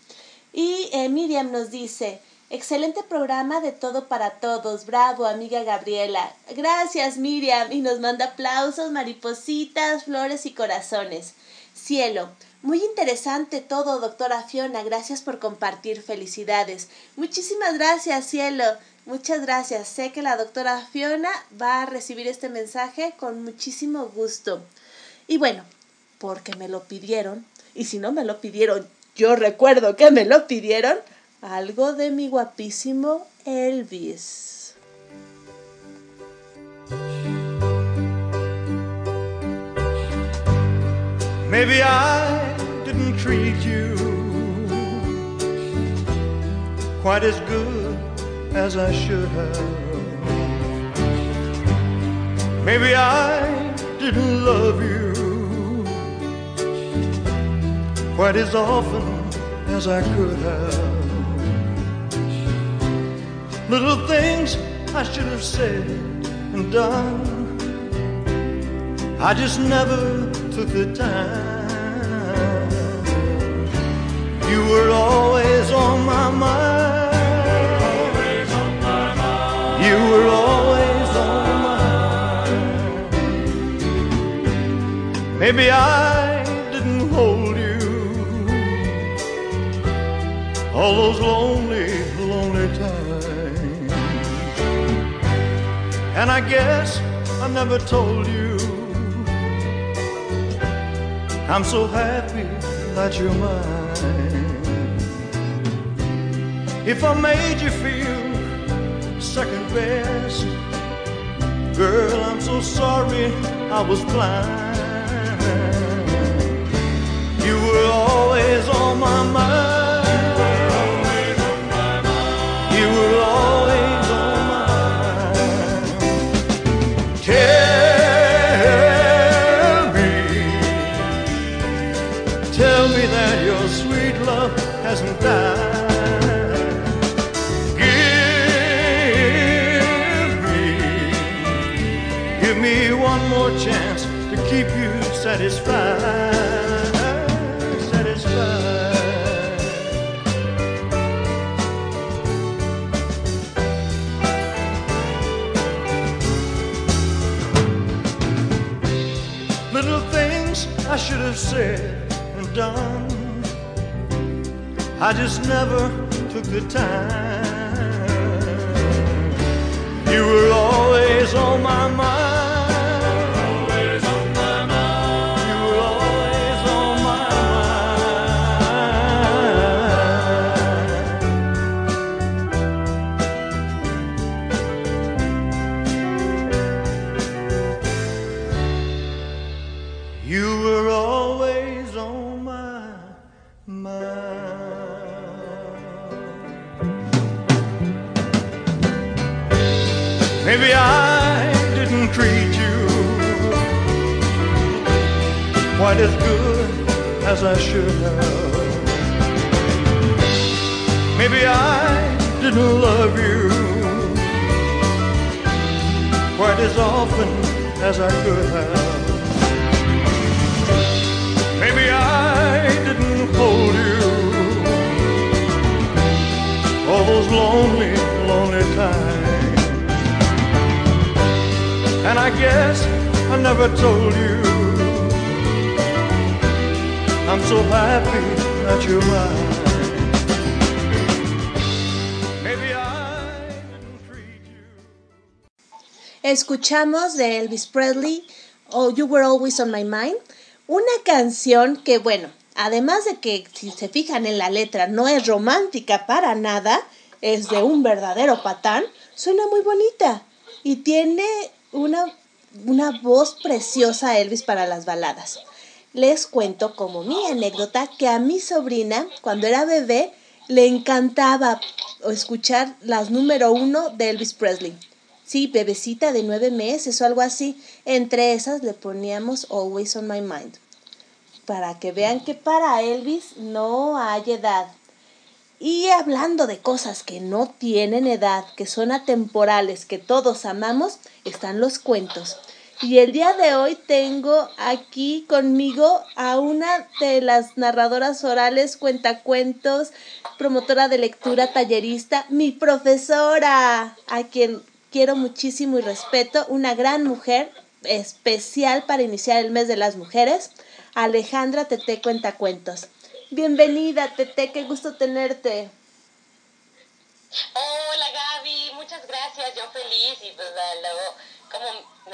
Y eh, Miriam nos dice, excelente programa de todo para todos. Bravo, amiga Gabriela. Gracias, Miriam. Y nos manda aplausos, maripositas, flores y corazones. Cielo. Muy interesante todo, doctora Fiona. Gracias por compartir. Felicidades. Muchísimas gracias, Cielo. Muchas gracias. Sé que la doctora Fiona va a recibir este mensaje con muchísimo gusto. Y bueno, porque me lo pidieron, y si no me lo pidieron, yo recuerdo que me lo pidieron, algo de mi guapísimo Elvis. Maybe I didn't treat you quite as good as I should have. Maybe I didn't love you quite as often as I could have. Little things I should have said and done, I just never took the time. You were always on my mind. Always on my mind. You were always on my mind. Maybe I didn't hold you all those lonely, lonely times. And I guess I never told you I'm so happy that you're mine. If I made you feel second best, girl, I'm so sorry I was blind. You were always on my mind. You were always on my mind. Tell no chance to keep you satisfied, satisfied. Little things I should have said and done, I just never took the time. You were always on my mind. Maybe I didn't treat you quite as good as I should have. Maybe I didn't love you quite as often as I could have. Maybe I didn't hold you all those lonely, lonely times. And I guess I never told you I'm so happy that you're mine. Maybe I didn't treat you. Escuchamos de Elvis Presley, Oh, You Were Always on My Mind, una canción que, bueno, además de que, si se fijan en la letra, no es romántica para nada, es de un verdadero patán, suena muy bonita y tiene Una, una voz preciosa, Elvis, para las baladas. Les cuento como mi anécdota que a mi sobrina, cuando era bebé, le encantaba escuchar las número uno de Elvis Presley. Sí, bebecita de nueve meses o algo así. Entre esas le poníamos Always on My Mind. Para que vean que para Elvis no hay edad. Y hablando de cosas que no tienen edad, que son atemporales, que todos amamos, están los cuentos. Y el día de hoy tengo aquí conmigo a una de las narradoras orales, cuentacuentos, promotora de lectura, tallerista, mi profesora, a quien quiero muchísimo y respeto, una gran mujer especial para iniciar el mes de las mujeres, Alejandra Teté Cuentacuentos. Bienvenida, Teté, qué gusto tenerte. Hola, Gaby, muchas gracias, yo feliz, y pues luego, como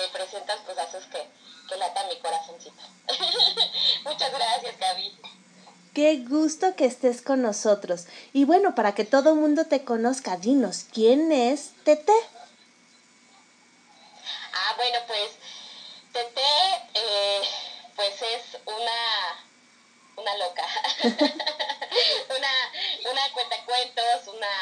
me presentas, pues haces que, que lata mi corazoncito. Muchas gracias, Gaby. Qué gusto que estés con nosotros. Y bueno, para que todo el mundo te conozca, dinos, ¿quién es Teté? Ah, bueno, pues, Teté, eh, pues es una... una loca, una, una cuentacuentos, una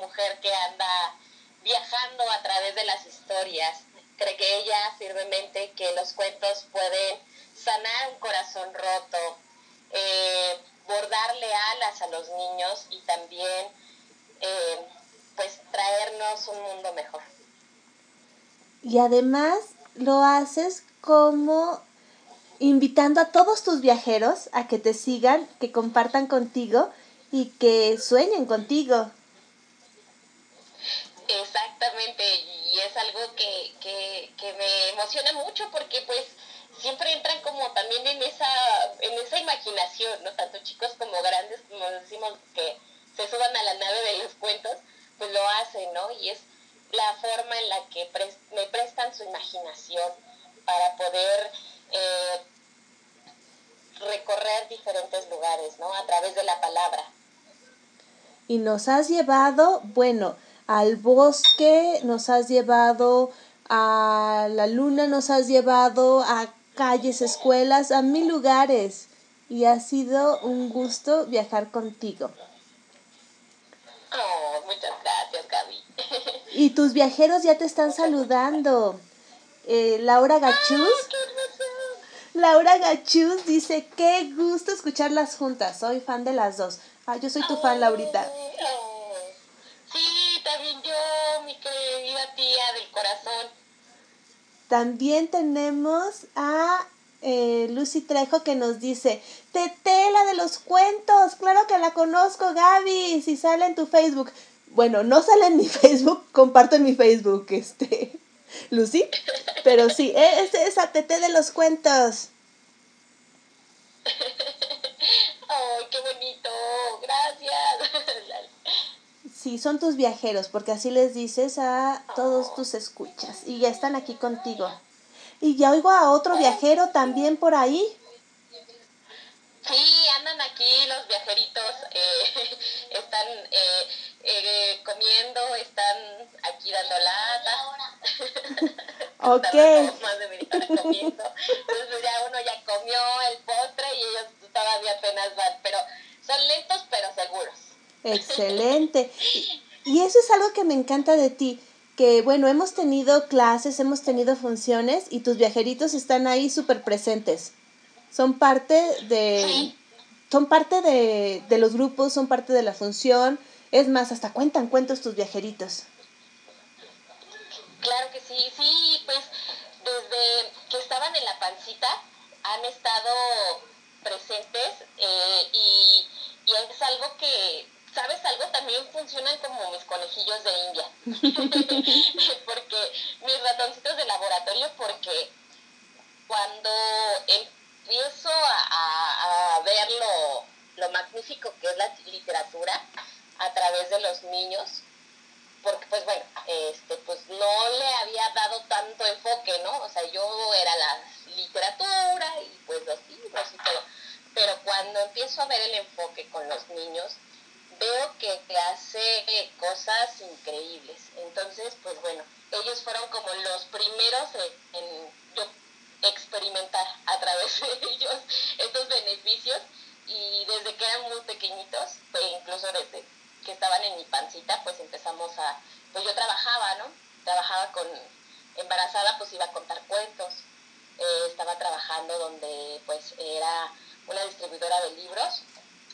mujer que anda viajando a través de las historias. Cree que ella firmemente que los cuentos pueden sanar un corazón roto, eh, bordarle alas a los niños y también eh, pues traernos un mundo mejor. Y además lo haces como... invitando a todos tus viajeros a que te sigan, que compartan contigo y que sueñen contigo. Exactamente, y es algo que, que, que me emociona mucho porque pues siempre entran como también en esa, en esa imaginación, ¿no? Tanto chicos como grandes, como decimos, que se suban a la nave de los cuentos, pues lo hacen, ¿no? Y es la forma en la que pre- me prestan su imaginación para poder... Eh, recorrer diferentes lugares, ¿no? A través de la palabra. Y nos has llevado, bueno, al bosque, nos has llevado a la luna, nos has llevado a calles, escuelas, a mil lugares. Y ha sido un gusto viajar contigo. Oh, muchas gracias, Gaby. Y tus viajeros ya te están saludando. Eh, Laura Gachús. Ah, Laura Gachús dice, qué gusto escucharlas juntas, soy fan de las dos. Ah, yo soy tu ay, fan, Laurita. Ay. Sí, también yo, mi querida tía del corazón. También tenemos a eh, Lucy Trejo que nos dice, Teté, la de los cuentos, claro que la conozco, Gaby, si sale en tu Facebook. Bueno, no sale en mi Facebook, comparto en mi Facebook, este, Lucy, pero sí, es esa Teté de los cuentos. ¡Ay, qué bonito! ¡Gracias! Sí, son tus viajeros, porque así les dices a todos tus escuchas. Y ya están aquí contigo. Y ya oigo a otro viajero también por ahí. Sí, andan aquí los viajeritos. Eh, están eh, eh, comiendo, están aquí dando lata. Ok. Estaban más de media hora comiendo. Entonces ya uno ya comió el postre y ellos todavía apenas van. Pero son lentos, pero seguros. Excelente. Y eso es algo que me encanta de ti, que bueno, hemos tenido clases, hemos tenido funciones y tus viajeritos están ahí súper presentes. Son parte de sí. son parte de, de los grupos, son parte de la función. Es más, hasta cuentan cuentos tus viajeritos. Claro que sí, sí, pues desde que estaban en la pancita han estado presentes eh, y, y es algo que, ¿sabes algo? También funcionan como mis conejillos de India, porque mis ratoncitos de laboratorio, porque cuando empiezo a, a, a ver lo, lo magnífico que es la literatura a través de los niños, porque pues bueno, este pues no le había dado tanto enfoque, ¿no? O sea, yo era la literatura y pues los libros y todo, pero cuando empiezo a ver el enfoque con los niños, veo que te hace cosas increíbles. Entonces, pues bueno, ellos fueron como los primeros en, en yo experimentar a través de ellos estos beneficios, y desde que eran muy pequeñitos, pues incluso desde que estaban en mi pancita, pues empezamos a, pues yo trabajaba, ¿no? Trabajaba con, embarazada, pues iba a contar cuentos. Eh, estaba trabajando donde pues era una distribuidora de libros,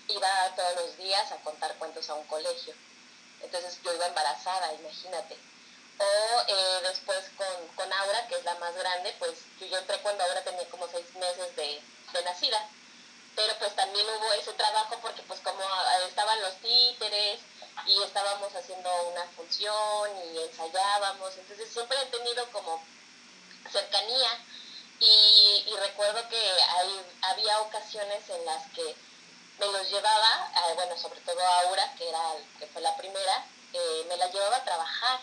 iba todos los días a contar cuentos a un colegio. Entonces yo iba embarazada, imagínate. O eh, después con, con Aura, que es la más grande, pues yo, yo entré cuando Aura tenía como seis meses de, de nacida. Pero pues también hubo ese trabajo porque pues como estaban los títeres y estábamos haciendo una función y ensayábamos. Entonces siempre he tenido como cercanía y, y recuerdo que hay, había ocasiones en las que me los llevaba, eh, bueno, sobre todo Aura, que era que fue la primera, eh, me la llevaba a trabajar.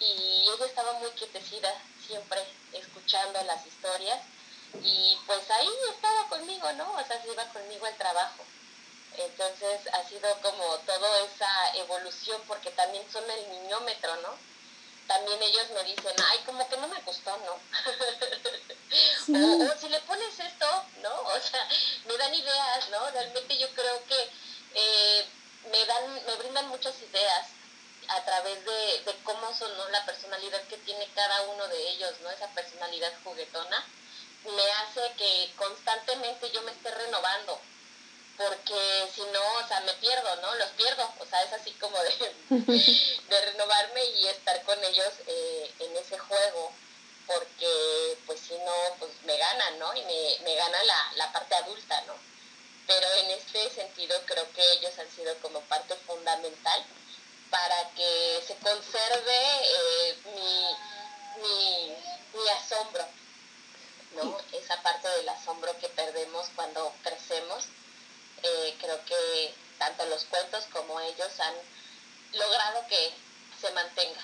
Y ella estaba muy quietecida, siempre escuchando las historias. Y pues ahí estaba conmigo, ¿no? O sea, se iba conmigo al trabajo. Entonces ha sido como toda esa evolución, porque también son el niñómetro, ¿no? También ellos me dicen, ay, como que no me gustó, ¿no? Sí. O, o si le pones esto, ¿no? O sea, me dan ideas, ¿no? Realmente yo creo que eh, me dan, me brindan muchas ideas a través de, de cómo son, ¿no? La personalidad que tiene cada uno de ellos, ¿no? Esa personalidad juguetona me hace que constantemente yo me esté renovando, porque si no, o sea, me pierdo, ¿no? Los pierdo, o sea, es así como de, de renovarme y estar con ellos eh, en ese juego, porque pues si no, pues me ganan, ¿no? Y me, me gana la, la parte adulta, ¿no? Pero en este sentido creo que ellos han sido como parte fundamental para que se conserve eh, mi, mi, mi asombro, ¿no? Esa parte del asombro que perdemos cuando crecemos. Eh, creo que tanto los cuentos como ellos han logrado que se mantenga.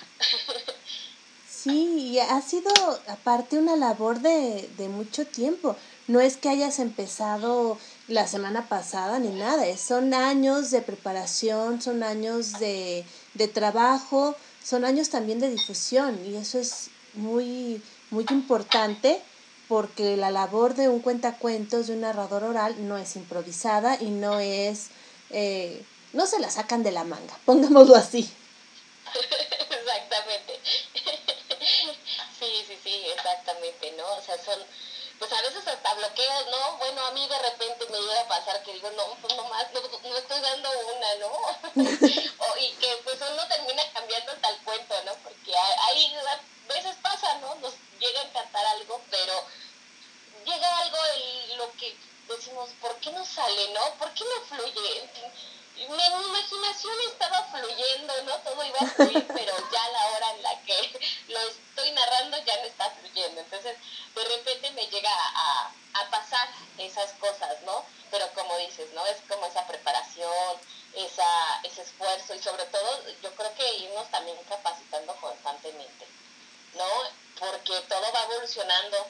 Sí, y ha sido aparte una labor de, de mucho tiempo. No es que hayas empezado la semana pasada ni nada. Son años de preparación, son años de, de trabajo, son años también de difusión. Y eso es muy, muy importante, porque la labor de un cuentacuentos, de un narrador oral, no es improvisada y no es, eh, no se la sacan de la manga, pongámoslo así. Exactamente. Sí, sí, sí, exactamente, ¿no? O sea, son, pues a veces hasta bloqueos, ¿no? Bueno, a mí de repente me llega a pasar que digo, no, pues nomás, no, no estoy dando una, ¿no? o, y que pues uno termina cambiando tal cuento, ¿no? Porque ahí a veces pasa, ¿no? Nos llega a encantar algo, pero llega algo en lo que decimos, ¿por qué no sale, no? ¿Por qué no fluye? Mi imaginación estaba fluyendo, ¿no? Todo iba a fluir, pero ya a la hora en la que lo estoy narrando ya no está fluyendo. Entonces, de repente me llega a, a pasar esas cosas, ¿no? Pero como dices, ¿no? Es como esa preparación, esa, ese esfuerzo y sobre todo yo creo que irnos también capacitando constantemente, ¿no? Porque todo va evolucionando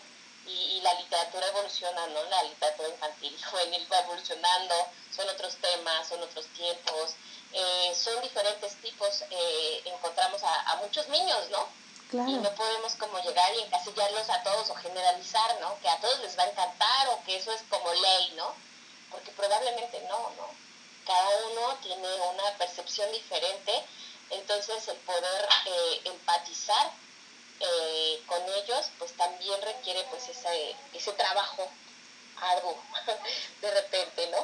y, y la literatura evoluciona, ¿no? La literatura infantil y juvenil va evolucionando, son otros temas, son otros tiempos, eh, son diferentes tipos, eh, encontramos a, a muchos niños, ¿no? Claro. Y no podemos como llegar y encasillarlos a todos o generalizar, ¿no? Que a todos les va a encantar o que eso es como ley, ¿no? Porque probablemente no, ¿no? Cada uno tiene una percepción diferente, entonces el poder eh, empatizar eh, con ellos, pues también requiere pues ese, ese trabajo arduo de repente, ¿no?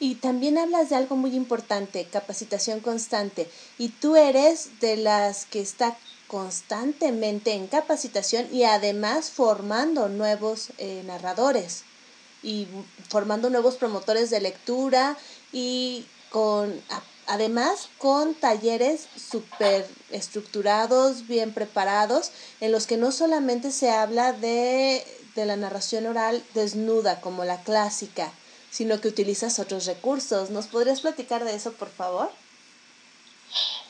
Y también hablas de algo muy importante, capacitación constante. Y tú eres de las que está constantemente en capacitación y además formando nuevos eh, narradores y formando nuevos promotores de lectura y con a, además con talleres súper estructurados, bien preparados, en los que no solamente se habla de, de la narración oral desnuda como la clásica, sino que utilizas otros recursos. ¿Nos podrías platicar de eso, por favor?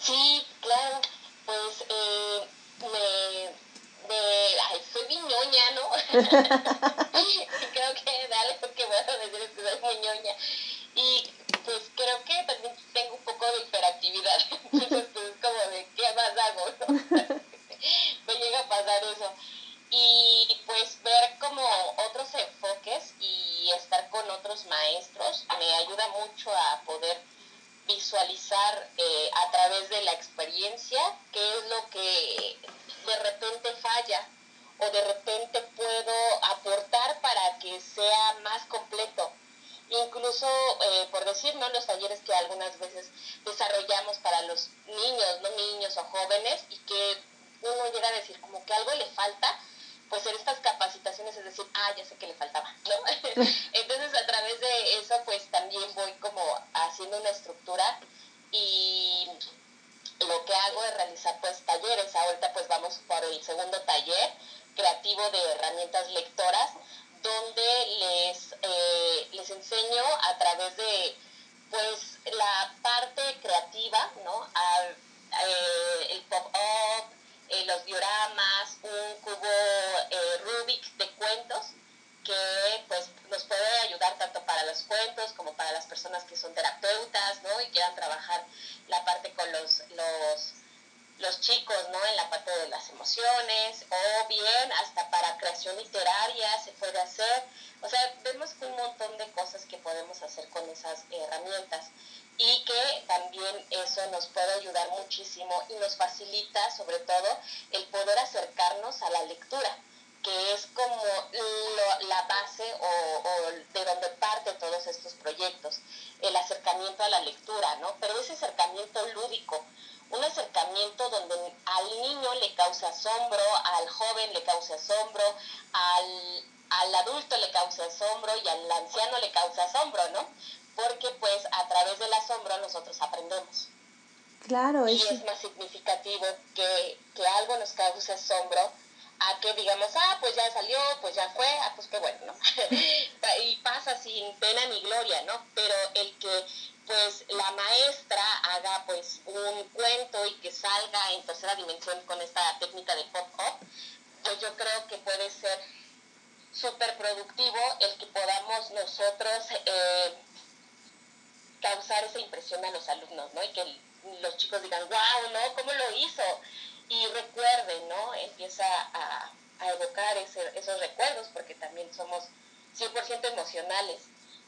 Sí, claro. Pues, eh, me... me ay, soy bien ñoña, ¿no? Creo que de algo que voy a decir es que soy muy ñoña. Y, pues, creo que también tengo un poco de hiperactividad. Entonces, pues, es como de, ¿qué más hago? ¿No? Me llega a pasar eso. Y, pues, ver como otros enfoques y y estar con otros maestros me ayuda mucho a poder visualizar eh, a través de la experiencia qué es lo que de repente falla o de repente puedo aportar para que sea más completo. Incluso, eh, por decir, ¿no? Los talleres que algunas veces desarrollamos para los niños, ¿no? Niños o jóvenes, y que uno llega a decir como que algo le falta, pues en estas capacitaciones es decir, ah, ya sé que le faltaba, ¿no? Entonces a través de eso pues también voy como haciendo una estructura y lo que hago es realizar pues talleres. Ahorita pues vamos por el segundo taller creativo de herramientas lectoras, donde les, eh, les enseño a través de pues la parte creativa, ¿no? Al, eh, el pop-up, Eh, los dioramas, un cubo eh, Rubik de cuentos que pues nos puede ayudar tanto para los cuentos como para las personas que son terapeutas, ¿no? Y quieran trabajar la parte con los, los, los chicos, ¿no? En la parte de las emociones, o bien hasta para creación literaria se puede hacer. O sea, vemos un montón de cosas que podemos hacer con esas herramientas. Y que también eso nos puede ayudar muchísimo y nos facilita sobre todo el poder acercarnos a la lectura, que es como lo, la base o, o de donde parte todos estos proyectos, el acercamiento a la lectura, ¿no? Pero ese acercamiento lúdico, un acercamiento donde al niño le causa asombro, al joven le causa asombro, al, al adulto le causa asombro y al anciano le causa asombro, ¿no? Porque pues a través del asombro nosotros aprendemos. Claro. Y es más significativo que, que algo nos cause asombro a que digamos, ah, pues ya salió, pues ya fue, ah, pues qué bueno, ¿no? Y pasa sin pena ni gloria, ¿no? Pero el que pues la maestra haga pues un cuento y que salga en tercera dimensión con esta técnica de pop-up, pues yo creo que puede ser súper productivo el que podamos nosotros... Eh, causar esa impresión a los alumnos, ¿no? Y que los chicos digan, wow, ¿no? ¿Cómo lo hizo? Y recuerden, ¿no? Empieza a, a evocar ese, esos recuerdos, porque también somos cien por ciento emocionales.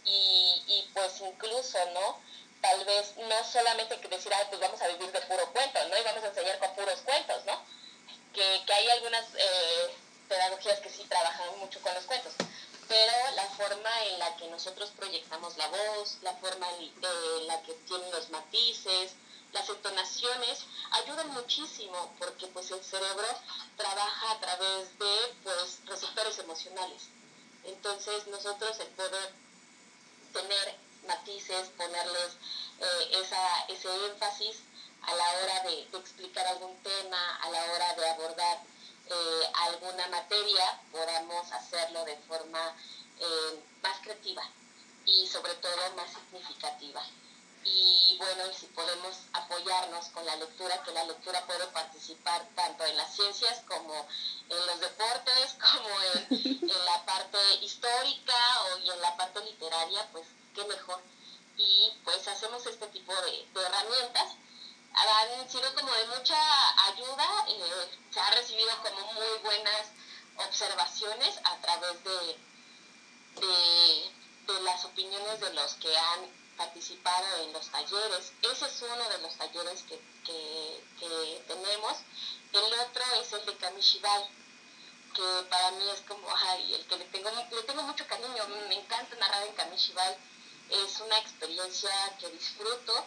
Y, y pues incluso, ¿no? Tal vez no solamente que decir, ah, pues vamos a vivir de puro cuento, ¿no? Y vamos a enseñar con puros cuentos, ¿no? Que, que hay algunas eh, pedagogías que sí trabajan mucho con los cuentos, pero la forma en la que nosotros proyectamos la voz, la forma en la que tienen los matices, las entonaciones, ayudan muchísimo porque pues el cerebro trabaja a través de pues receptores emocionales. Entonces nosotros el poder tener matices, ponerles eh, esa, ese énfasis a la hora de, de explicar algún tema, a la hora de abordar eh, alguna materia, podamos hacerlo de forma eh, más creativa y sobre todo más significativa. Y bueno, si podemos apoyarnos con la lectura, que la lectura puede participar tanto en las ciencias como en los deportes, como en, en la parte histórica o y en la parte literaria, pues qué mejor. Y pues hacemos este tipo de, de herramientas. Han sido como de mucha ayuda, eh, se han recibido como muy buenas observaciones a través de, de, de las opiniones de los que han participado en los talleres. Ese es uno de los talleres que, que, que tenemos. El otro es el de Kamishibai, que para mí es como, ay, el que le tengo, le tengo mucho cariño, me encanta narrar en Kamishibai. Es una experiencia que disfruto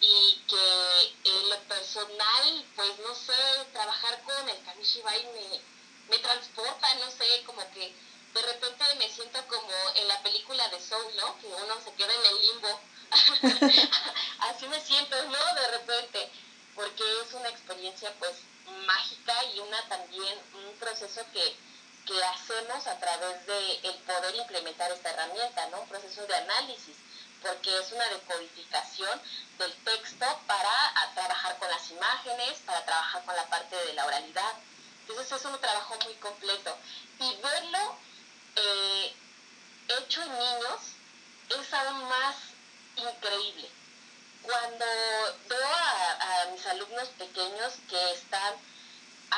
y que en lo personal, pues no sé, trabajar con el Kamishibai me, me transporta, no sé, como que de repente me siento como en la película de Soul, ¿no? Que uno se queda en el limbo. Así me siento, ¿no? De repente. Porque es una experiencia, pues, mágica y una también, un proceso que, que hacemos a través de el poder implementar esta herramienta, ¿no? Un proceso de análisis, porque es una decodificación del texto para a trabajar con las imágenes, para trabajar con la parte de la oralidad. Entonces es un trabajo muy completo. Y verlo Eh, hecho en niños es aún más increíble. Cuando veo a, a mis alumnos pequeños que están,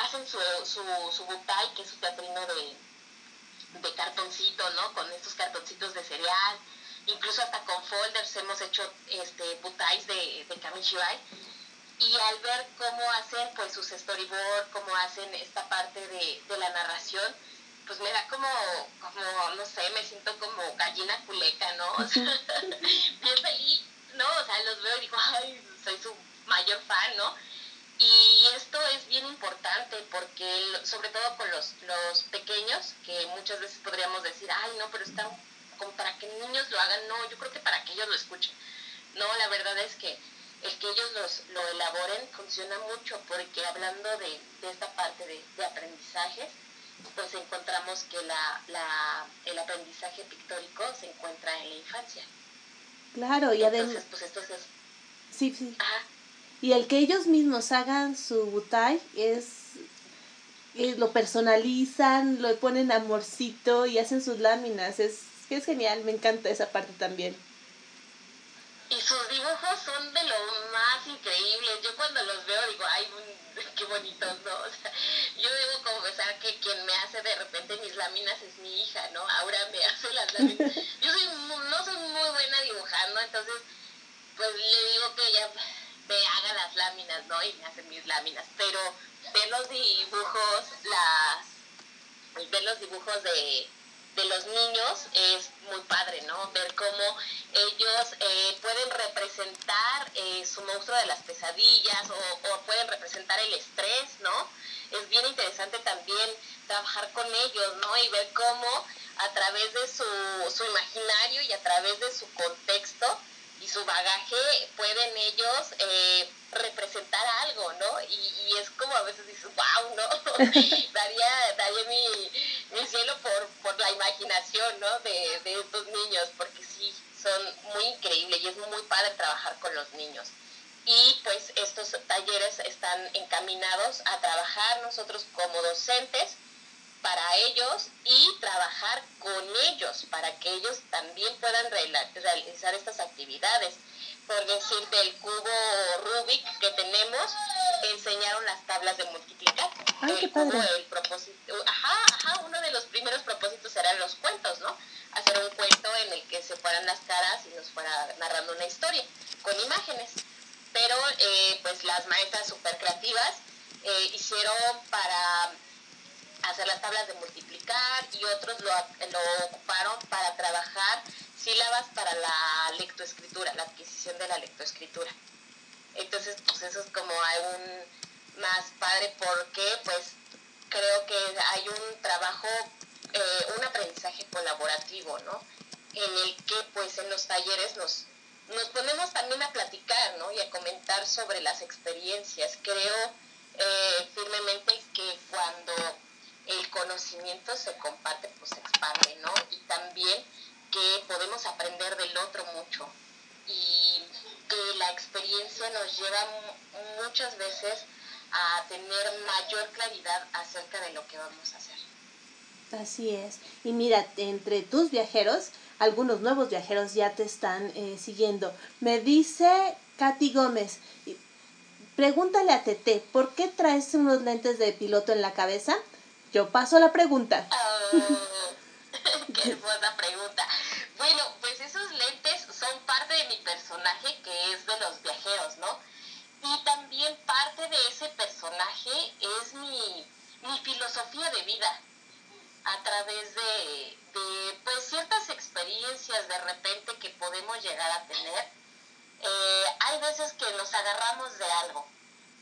hacen su, su, su butai, que es su teatrino de, de cartoncito, ¿no? Con estos cartoncitos de cereal, incluso hasta con folders hemos hecho este, butais de, de Kamishibai. Y al ver cómo hacen pues sus storyboard, cómo hacen esta parte de, de la narración, pues me da como, como, no sé, me siento como gallina culeca, ¿no? O sea, bien feliz, ¿no? O sea, los veo y digo, ay, soy su mayor fan, ¿no? Y esto es bien importante porque, sobre todo con los, los pequeños, que muchas veces podríamos decir, ay, no, pero están como para que niños lo hagan. No, yo creo que para que ellos lo escuchen. No, la verdad es que el que ellos los, lo elaboren funciona mucho porque hablando de, de esta parte de, de aprendizajes, pues encontramos que la, la, el aprendizaje pictórico se encuentra en la infancia. Claro, y además... pues esto es... Sí, sí. Ajá. Y el que ellos mismos hagan su butai es, es... lo personalizan, lo ponen amorcito y hacen sus láminas. Es, es genial, me encanta esa parte también. Y sus dibujos son de lo más increíbles. Yo cuando los veo digo, ay, qué bonitos, ¿no? O sea, yo debo confesar que quien me hace de repente mis láminas es mi hija, ¿no? Ahora me hace las láminas. Yo soy, no soy muy buena dibujando, entonces, pues le digo que ella me haga las láminas, ¿no? Y me hace mis láminas. Pero de los dibujos, las... de los dibujos de... de los niños es muy padre, ¿no? Ver cómo ellos eh, pueden representar eh, su monstruo de las pesadillas o, o pueden representar el estrés, ¿no? Es bien interesante también trabajar con ellos, ¿no? Y ver cómo a través de su, su imaginario y a través de su contexto y su bagaje pueden ellos eh, representar algo, ¿no? Y, y es como a veces dices, wow, ¿no? daría, daría mi, mi cielo por, por la imaginación, ¿no? De, de estos niños, porque sí, son muy increíbles y es muy padre trabajar con los niños. Y pues estos talleres están encaminados a trabajar nosotros como docentes para ellos y trabajar con ellos para que ellos también puedan realizar estas actividades. Por decir, del cubo Rubik que tenemos, enseñaron las tablas de multiplicar. Ay, qué padre. Cubo, el propósito, ajá, ajá, uno de los primeros propósitos eran los cuentos, ¿no? Hacer un cuento en el que se fueran las caras y nos fuera narrando una historia con imágenes. Pero eh, pues las maestras super creativas eh, hicieron para hacer las tablas de multiplicar y otros lo, lo ocuparon para trabajar sílabas para la lectoescritura, la adquisición de la lectoescritura. Entonces, pues eso es como aún más padre porque, pues, creo que hay un trabajo, eh, un aprendizaje colaborativo, ¿no? En el que, pues, en los talleres nos, nos ponemos también a platicar, ¿no? Y a comentar sobre las experiencias. Creo eh, firmemente que cuando el conocimiento se comparte, pues, se expande, ¿no? Y también que podemos aprender del otro mucho. Y que la experiencia nos lleva muchas veces a tener mayor claridad acerca de lo que vamos a hacer. Así es. Y mira, entre tus viajeros, algunos nuevos viajeros ya te están eh, siguiendo. Me dice Katy Gómez, pregúntale a Teté, ¿por qué traes unos lentes de piloto en la cabeza? Yo paso la pregunta. Oh, qué buena pregunta. Bueno, pues esos lentes son parte de mi personaje, que es de los viajeros, ¿no? Y también parte de ese personaje es mi, mi filosofía de vida. A través de, de pues ciertas experiencias de repente que podemos llegar a tener, eh, hay veces que nos agarramos de algo.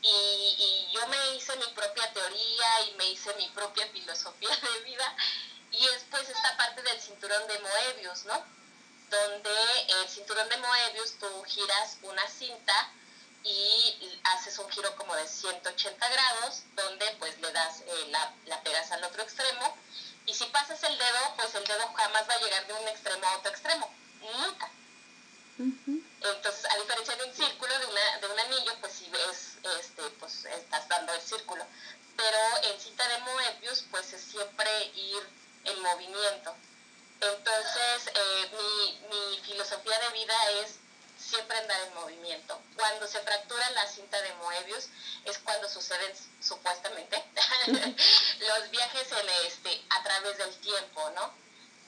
Y, y yo me hice mi propia teoría y me hice mi propia filosofía de vida. Y es pues esta parte del cinturón de Moebius, ¿no? Donde el cinturón de Moebius tú giras una cinta y haces un giro como de ciento ochenta grados, donde pues le das, eh, la, la pegas al otro extremo. Y si pasas el dedo, pues el dedo jamás va a llegar de un extremo a otro extremo. Nunca. Uh-huh. Entonces, a diferencia de un círculo, de, una, de un anillo, pues si ves, este, pues estás dando el círculo. Pero en cinta de Moebius, pues es siempre ir en movimiento. Entonces, eh, mi, mi filosofía de vida es siempre andar en movimiento. Cuando se fractura la cinta de Moebius es cuando suceden, supuestamente, los viajes en este, a través del tiempo, ¿no?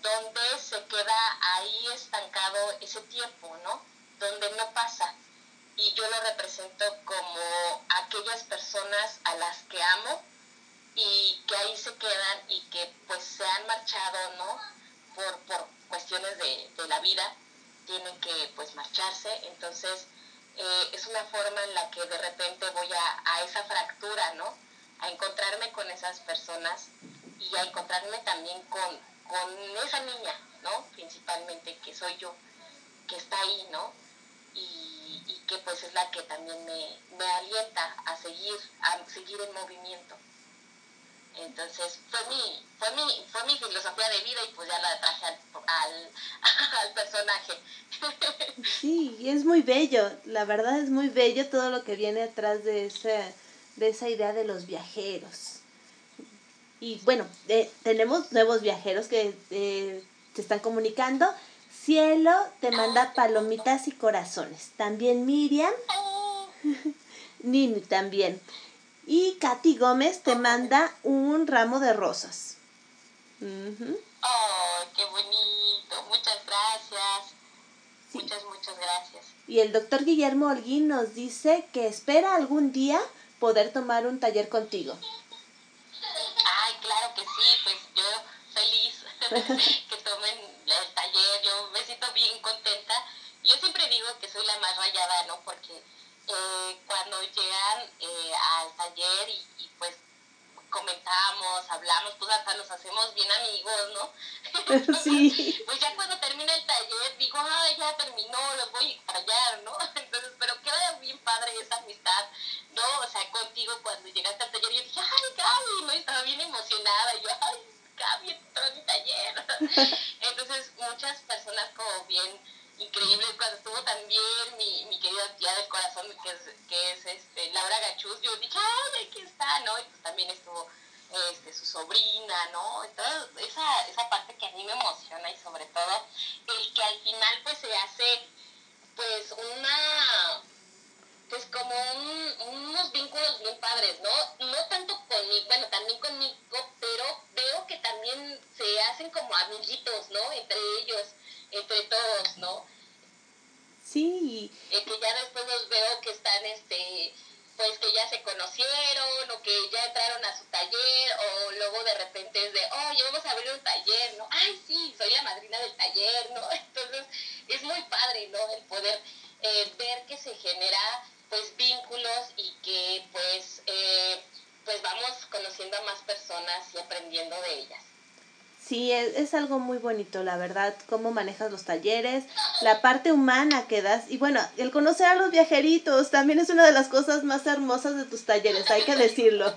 Donde se queda ahí estancado ese tiempo, ¿no? Donde no pasa. Y yo lo represento como aquellas personas a las que amo y que ahí se quedan y que pues se han marchado, ¿no? Por, por cuestiones de, de la vida, tienen que pues marcharse. Entonces eh, es una forma en la que de repente voy a, a esa fractura, ¿no? A encontrarme con esas personas y a encontrarme también con, con esa niña, ¿no? Principalmente que soy yo, que está ahí, ¿no? Y, y que pues es la que también me, me alienta a seguir, a seguir en movimiento. Entonces fue mi, fue mi, fue mi filosofía de vida y pues ya la traje al, al, al personaje. Sí, es muy bello, la verdad es muy bello todo lo que viene atrás de esa, de esa idea de los viajeros. Y bueno, eh, tenemos nuevos viajeros que eh, se están comunicando. Cielo te manda palomitas y corazones. También Miriam. Nini también. Y Katy Gómez te manda un ramo de rosas. Uh-huh. Oh, qué bonito. Muchas gracias. Sí. Muchas, muchas gracias. Y el doctor Guillermo Orguín nos dice que espera algún día poder tomar un taller contigo. Ay, claro que sí. Pues yo feliz que tomen el taller. Yo me siento bien contenta. Yo siempre digo que soy la más rayada, ¿no? Porque Eh, cuando llegan eh, al taller y, y pues comentamos, hablamos, pues hasta nos hacemos bien amigos, ¿no? Sí. Pues ya cuando termina el taller digo, ah, ya terminó, los voy a extrañar, ¿no? Entonces, pero queda bien padre esa amistad, ¿no? O sea, contigo cuando llegaste al taller yo dije, ay, Gaby, ¿no? Estaba bien emocionada, y yo, ay, Gaby, todo mi taller. Entonces, muchas personas como bien increíble, cuando estuvo también mi, mi querida tía del corazón, que es, que es este, Laura Gachuz, yo dije, ay, aquí está, ¿no? Y pues también estuvo este, su sobrina, ¿no? Entonces, esa, esa parte que a mí me emociona y sobre todo el que al final pues se hace pues una, pues como un, unos vínculos bien padres, ¿no? No tanto conmigo, bueno, también conmigo, pero veo que también se hacen como amiguitos, ¿no? Entre ellos, entre todos, ¿no? Sí. Eh, que ya después los veo que están, este, pues que ya se conocieron o que ya entraron a su taller, o luego de repente es de, oye, vamos a abrir un taller, ¿no? Ay, sí, soy la madrina del taller, ¿no? Entonces es muy padre, ¿no? El poder eh, ver que se genera, pues, vínculos y que, pues, eh, pues vamos conociendo a más personas y aprendiendo de ellas. Sí, es, es algo muy bonito, la verdad, cómo manejas los talleres, la parte humana que das, y bueno, el conocer a los viajeritos también es una de las cosas más hermosas de tus talleres, hay que decirlo.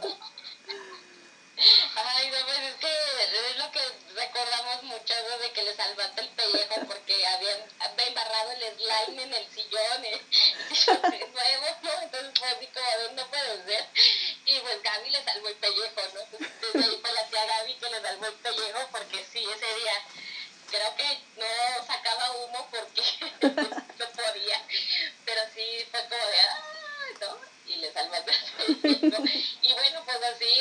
Ay, no, pues es que es lo que recordamos mucho, ¿no? De que le salvaste el pellejo porque habían embarrado el slime en el sillón, ¿eh? Nuevo, ¿no? Entonces fue así como, no puede ser, y pues Gaby le salvó el pellejo, ¿no? Entonces, desde ahí fue la tía Gaby que le salvó el pellejo, porque sí, ese día creo que no sacaba humo porque no podía, pero sí fue como de, ah, ¿no? Y le salvó el pellejo, y bueno, pues así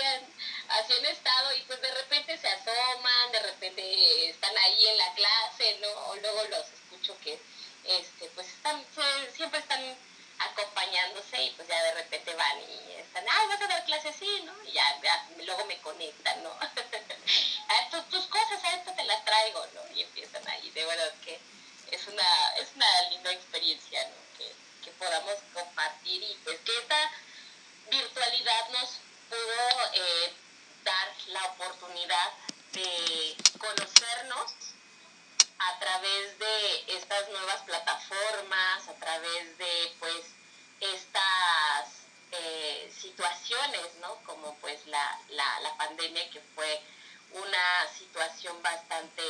así han estado, y pues de repente se asoman, de repente están ahí en la clase, ¿no? O luego los escucho que este pues están siempre están acompañándose, y pues ya de repente van y están, ay, vas a dar clases, sí, ¿no? Y ya, ya luego me conectan, ¿no? A tus, tus cosas, a esto te las traigo, ¿no? Y empiezan ahí, de verdad que es una, es una linda experiencia, ¿no? Que, que podamos compartir, y pues que esta virtualidad nos pudo eh, dar la oportunidad de conocernos a través de estas nuevas plataformas, a través de, pues, estas eh, situaciones, ¿no? Como, pues, la, la, la pandemia, que fue una situación bastante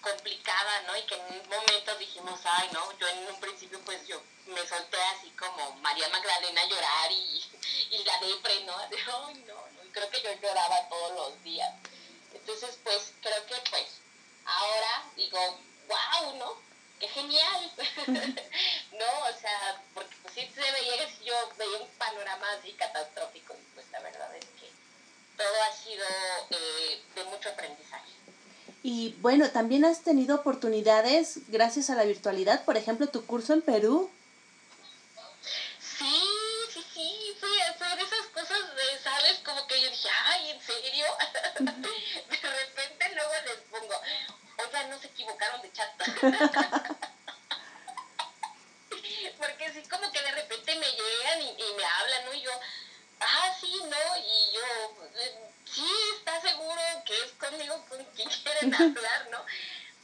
complicada, ¿no? Y que en un momento dijimos, ay, no, yo en un principio, pues, yo me solté así como María Magdalena a llorar y, y la depre, ¿no? Ay, no, no, creo que yo lloraba todos los días. Entonces, pues, creo que, pues, ahora digo, wow, ¿no? ¡Qué genial! No, o sea, porque pues sí se veía, yo veía un panorama así catastrófico, y pues la verdad es que todo ha sido eh, de mucho aprendizaje. Y bueno, también has tenido oportunidades gracias a la virtualidad, por ejemplo, tu curso en Perú. Sí, sí, sí, sí, son esas cosas de, ¿sabes? Como que yo dije, ¡ay, en serio! De repente luego les pongo, oigan, no se equivocaron de chat. Porque sí, como que de repente me llegan y, y me hablan, ¿no? Y yo, ah, sí, ¿no? Y yo, sí, ¿estás seguro que es conmigo con quien quieren hablar, no?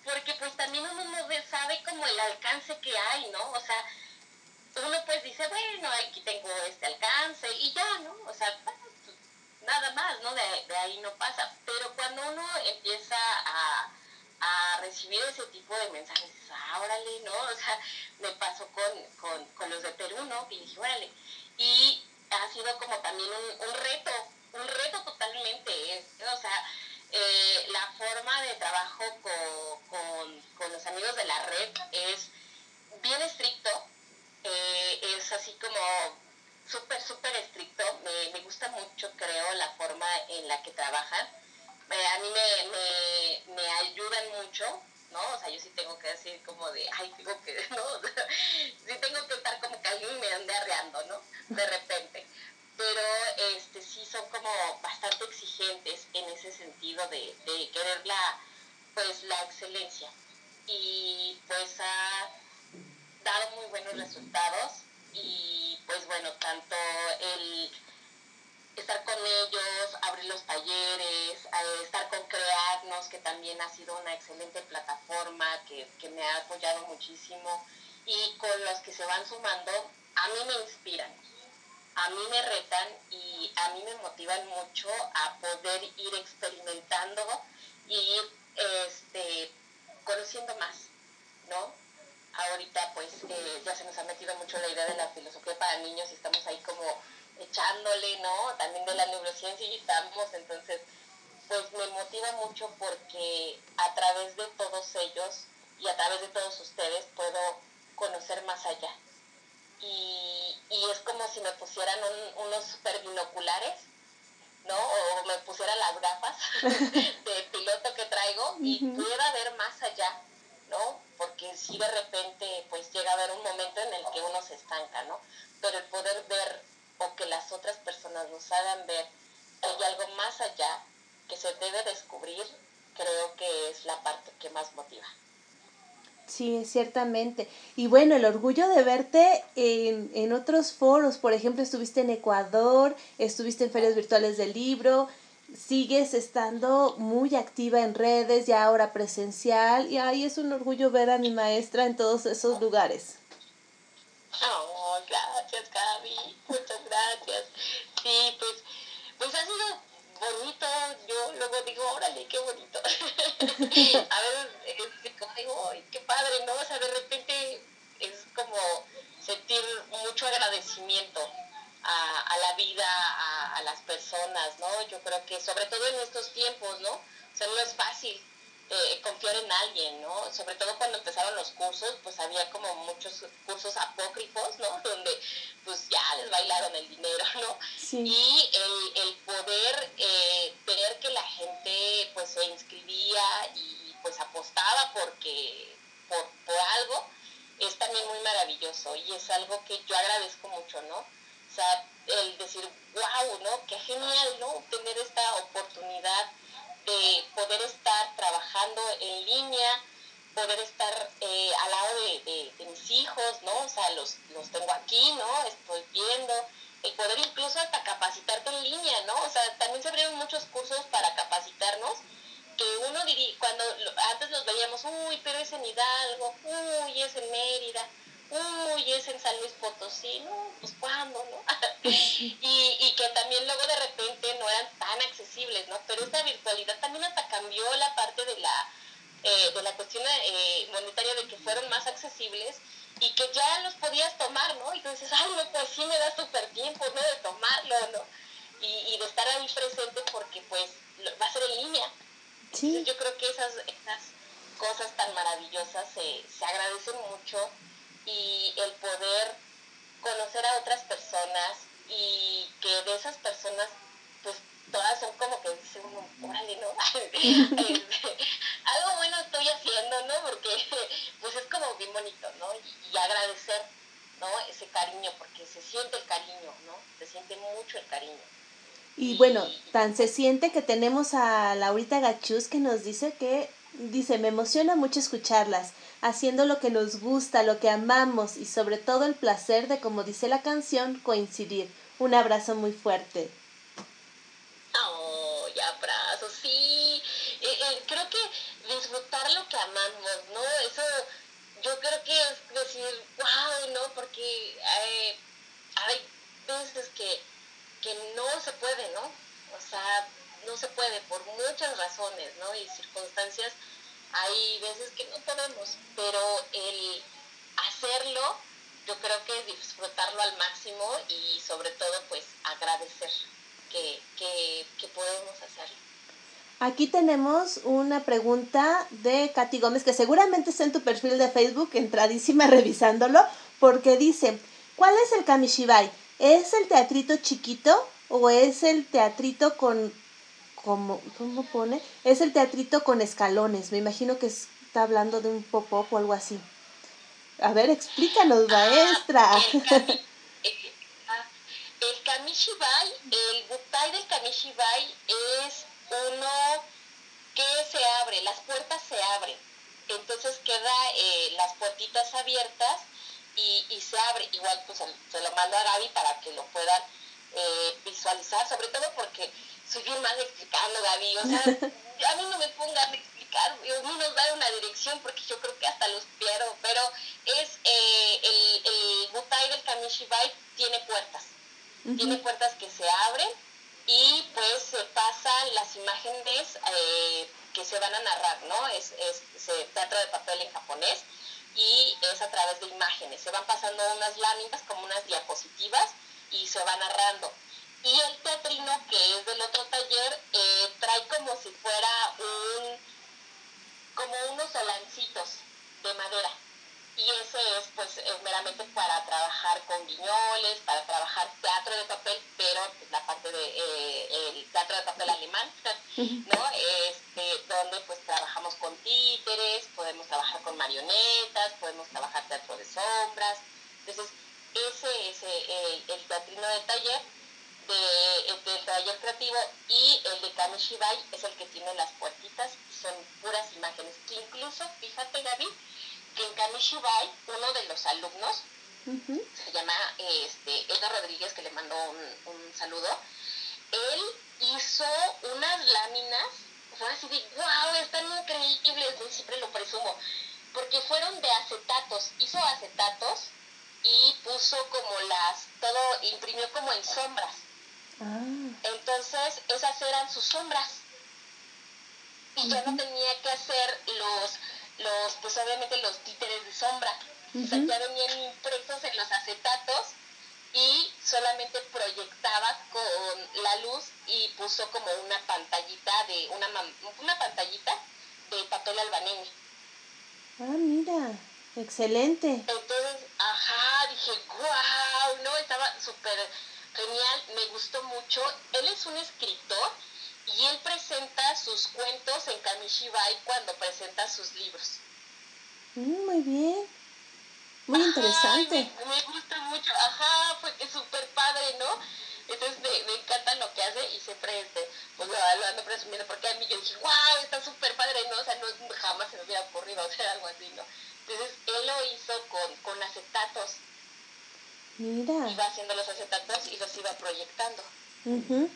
Porque pues también uno no sabe como el alcance que hay, ¿no? O sea, uno pues dice, bueno, aquí tengo este alcance y ya, ¿no? O sea, pues, nada más, ¿no? De, de ahí no pasa. Pero cuando uno empieza a... a recibir ese tipo de mensajes, ah, órale, ¿no? O sea, me pasó con, con, con los de Perú, ¿no? Y dije, órale. Y ha sido como también un, un reto, un reto totalmente, ¿eh? O sea, eh, la forma de trabajo con, con, con los amigos de la red es bien estricto, eh, es así como súper, súper estricto. Me, me gusta mucho, creo, la forma en la que trabajan. A mí me, me, me ayudan mucho, ¿no? O sea, yo sí tengo que decir como de, ay, tengo que, ¿no? O sea, sí tengo que estar como que alguien me ande arreando, ¿no? De repente. Pero este sí son como bastante exigentes en ese sentido de, de querer la, pues, la excelencia. Y pues ha dado muy buenos resultados. Y pues bueno, tanto el... estar con ellos, abrir los talleres, estar con Crearnos, que también ha sido una excelente plataforma que, que me ha apoyado muchísimo, y con los que se van sumando, a mí me inspiran, a mí me retan y a mí me motivan mucho a poder ir experimentando y ir este, conociendo más, ¿no? Ahorita pues eh, ya se nos ha metido mucho la idea de la filosofía para niños y estamos ahí como echándole, ¿no? También de la neurociencia y estamos, entonces, pues me motiva mucho porque a través de todos ellos y a través de todos ustedes puedo conocer más allá. Y, y es como si me pusieran un, unos super binoculares, ¿no? O me pusiera las gafas de piloto que traigo y pudiera ver más allá, ¿no? Porque si de repente, pues llega a haber un momento en el que uno se estanca, ¿no? Pero el poder ver o que las otras personas nos hagan ver que hay algo más allá que se debe descubrir, creo que es la parte que más motiva. Sí, ciertamente. Y bueno, el orgullo de verte en, en otros foros, por ejemplo, estuviste en Ecuador, estuviste en ferias virtuales del libro, sigues estando muy activa en redes, ya ahora presencial, y ahí es un orgullo ver a mi maestra en todos esos lugares. Oh, gracias, Gaby, muchas gracias. Sí, pues, pues ha sido bonito, yo luego digo, órale, qué bonito. A veces, es como digo, ay, qué padre, ¿no? O sea, de repente es como sentir mucho agradecimiento a, a la vida, a, a las personas, ¿no? Yo creo que, sobre todo en estos tiempos, ¿no? O sea, no es fácil eh, confiar en alguien, ¿no? Sobre todo cuando empezaron los cursos, pues había como muchos cursos apócrifos, ¿no? Donde, pues, ya les bailaron el dinero, ¿no? Sí. Y el, el poder eh, ver que la gente, pues, se inscribía y, pues, apostaba porque, por, por algo, es también muy maravilloso y es algo que yo agradezco mucho, ¿no? O sea, el decir, wow, ¿no? Qué genial, ¿no? Tener esta oportunidad de poder estar trabajando en línea, poder estar eh, al lado de, de, de mis hijos, ¿no? O sea, los, los tengo aquí, ¿no? Estoy viendo. El poder incluso hasta capacitarte en línea, ¿no? O sea, también se abrieron muchos cursos para capacitarnos que uno diría, cuando antes los veíamos, uy, pero es en Hidalgo, uy, es en Mérida, uy, es en San Luis Potosí, ¿no? Pues cuándo, ¿no? y, y que también luego de repente no eran tan accesibles, ¿no? Pero esta virtualidad también hasta cambió la parte de la eh, de la cuestión eh, monetaria, de que fueron más accesibles y que ya los podías tomar, ¿no? Y tú dices, ay, no, pues sí me da súper tiempo, ¿no? De tomarlo, ¿no? Y, y de estar ahí presente porque, pues, lo, va a ser en línea. Sí. Entonces, yo creo que esas, esas cosas tan maravillosas eh, se agradecen mucho. Y el poder conocer a otras personas y que de esas personas, pues todas son como que dicen, órale, ¿no? Algo bueno estoy haciendo, ¿no? Porque pues es como bien bonito, ¿no? Y, y agradecer, ¿no? Ese cariño, porque se siente el cariño, ¿no? Se siente mucho el cariño. Y, y bueno, tan se siente que tenemos a Laurita Gachús que nos dice que, dice, me emociona mucho escucharlas, haciendo lo que nos gusta, lo que amamos y sobre todo el placer de, como dice la canción, coincidir. Un abrazo muy fuerte. Oh, y abrazo, sí. Eh, eh, creo que disfrutar lo que amamos, ¿no? Eso yo creo que es decir, wow, ¿no? Porque eh, hay veces que, que no se puede, ¿no? O sea, no se puede por muchas razones, ¿no? Y circunstancias. Hay veces que no podemos, pero el hacerlo, yo creo que es disfrutarlo al máximo y sobre todo, pues, agradecer que, que, que podemos hacerlo. Aquí tenemos una pregunta de Katy Gómez, que seguramente está en tu perfil de Facebook, entradísima revisándolo, porque dice, ¿cuál es el Kamishibai? ¿Es el teatrito chiquito o es el teatrito con... ¿Cómo, ¿Cómo pone? Es el teatrito con escalones. Me imagino que está hablando de un pop-up o algo así. A ver, explícanos, maestra. Ah, el, kami, el, el Kamishibai, el Butai del Kamishibai es uno que se abre, las puertas se abren. Entonces queda eh, las puertitas abiertas y, y se abre. Igual pues se lo mando a Gaby para que lo puedan eh, visualizar, sobre todo porque... soy bien mal explicando, Gaby, o sea, a mí no me pongan a explicar, uno nos da una dirección porque yo creo que hasta los pierdo, pero es eh, el, el Butai del Kamishibai tiene puertas, uh-huh. Tiene puertas que se abren y pues se pasan las imágenes eh, que se van a narrar, ¿no? Es, es, es teatro de papel en japonés y es a través de imágenes, se van pasando unas láminas como unas diapositivas y se va narrando. Y el teatrino, que es del otro taller, eh, trae como si fuera un como unos solancitos de madera. Y ese es, pues, es meramente para trabajar con guiñoles, para trabajar teatro de papel, pero pues, la parte de eh, el teatro de papel alemán, ¿no? Este, donde, pues, trabajamos con títeres, podemos trabajar con marionetas, podemos trabajar teatro de sombras. Entonces, ese es el, el teatrino del taller, de, el del taller creativo, y el de Kamishibai es el que tiene las puertitas, son puras imágenes, que incluso, fíjate Gaby, que en Kamishibai uno de los alumnos, uh-huh, se llama este, Edgar Rodríguez, que le mandó un, un saludo, él hizo unas láminas, fue así de, wow, están increíbles, yo siempre lo presumo, porque fueron de acetatos, hizo acetatos y puso como las, todo, imprimió como en sombras. Ah. Entonces, esas eran sus sombras. Y uh-huh, yo no tenía que hacer los, los, pues obviamente los títeres de sombra. Uh-huh. O sea, ya venían impresos en los acetatos y solamente proyectaba con la luz y puso como una pantallita de, una, una pantallita de papel albanene. Ah, mira, excelente. Entonces, ajá, dije, wow, no, estaba súper genial, me gustó mucho. Él es un escritor y él presenta sus cuentos en Kamishibai cuando presenta sus libros. Mm, muy bien, muy ajá, interesante. Me, me gusta mucho, ajá, fue que súper padre, ¿no? Entonces me, me encanta lo que hace y siempre este, pues lo, lo ando presumiendo, porque a mí yo dije, wow, está súper padre, ¿no? O sea, no, jamás se me hubiera ocurrido hacer algo así, ¿no? Entonces él lo hizo con, con acetatos. Mira. Iba haciendo los acetatos y los iba proyectando. Uh-huh.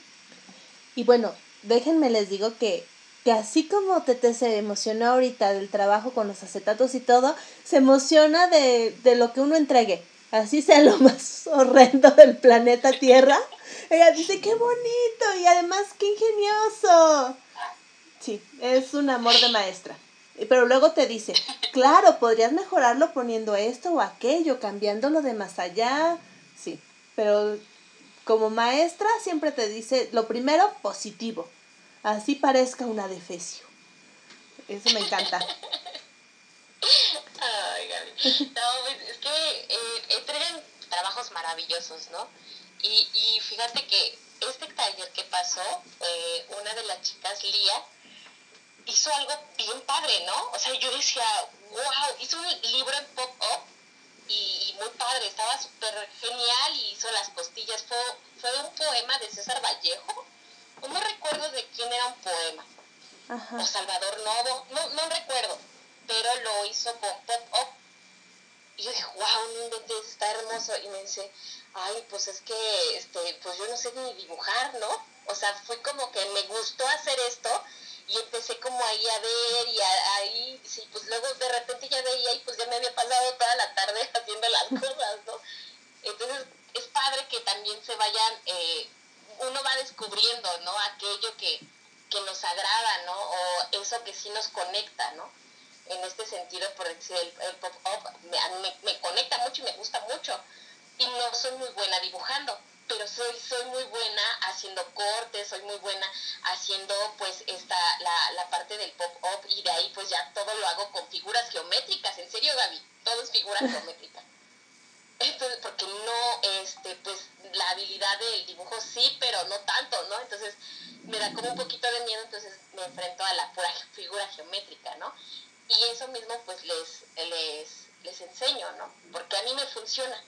Y bueno, déjenme les digo que, que así como Teté se emocionó ahorita del trabajo con los acetatos y todo, se emociona de, de lo que uno entregue. Así sea lo más horrendo del planeta Tierra. Ella dice, ¡qué bonito! Y además, ¡qué ingenioso! Sí, es un amor de maestra. Pero luego te dice, claro, podrías mejorarlo poniendo esto o aquello, cambiándolo de más allá. Sí, pero como maestra siempre te dice, lo primero, positivo. Así parezca una defecio. Eso me encanta. Ay, Gaby. No, es que eh, entregan trabajos maravillosos, ¿no? Y, y fíjate que este taller que pasó, eh, una de las chicas, Lía, hizo algo bien padre, ¿no? O sea, yo decía, wow, hizo un libro en pop-up y, y muy padre, estaba súper genial y hizo las costillas. Fue, fue un poema de César Vallejo, no recuerdo de quién era un poema, ajá, o Salvador Novo, no, no recuerdo, pero lo hizo con pop-up. Y yo dije, wow, no inventes, está hermoso. Y me dice, ay, pues es que, este, pues yo no sé ni dibujar, ¿no? O sea, fue como que me gustó hacer esto y empecé como ahí a ver y ahí, sí, pues luego de repente ya veía y pues ya me había pasado toda la tarde haciendo las cosas, ¿no? Entonces, es padre que también se vayan, eh, uno va descubriendo, ¿no? Aquello que, que nos agrada, ¿no? O eso que sí nos conecta, ¿no? En este sentido, por decir, el, el pop-up me, me, me conecta mucho y me gusta mucho. Y no soy muy buena dibujando, pero soy soy muy buena haciendo cortes, soy muy buena haciendo, pues, esta la, la parte del pop-up. Y de ahí, pues, ya todo lo hago con figuras geométricas. En serio, Gaby, todo es figura geométrica. Entonces, porque no, este, pues, la habilidad del dibujo sí, pero no tanto, ¿no? Entonces, me da como un poquito de miedo, entonces me enfrento a la pura figura geométrica, ¿no? Y eso mismo pues les, les, les enseño, ¿no? Porque a mí me funciona,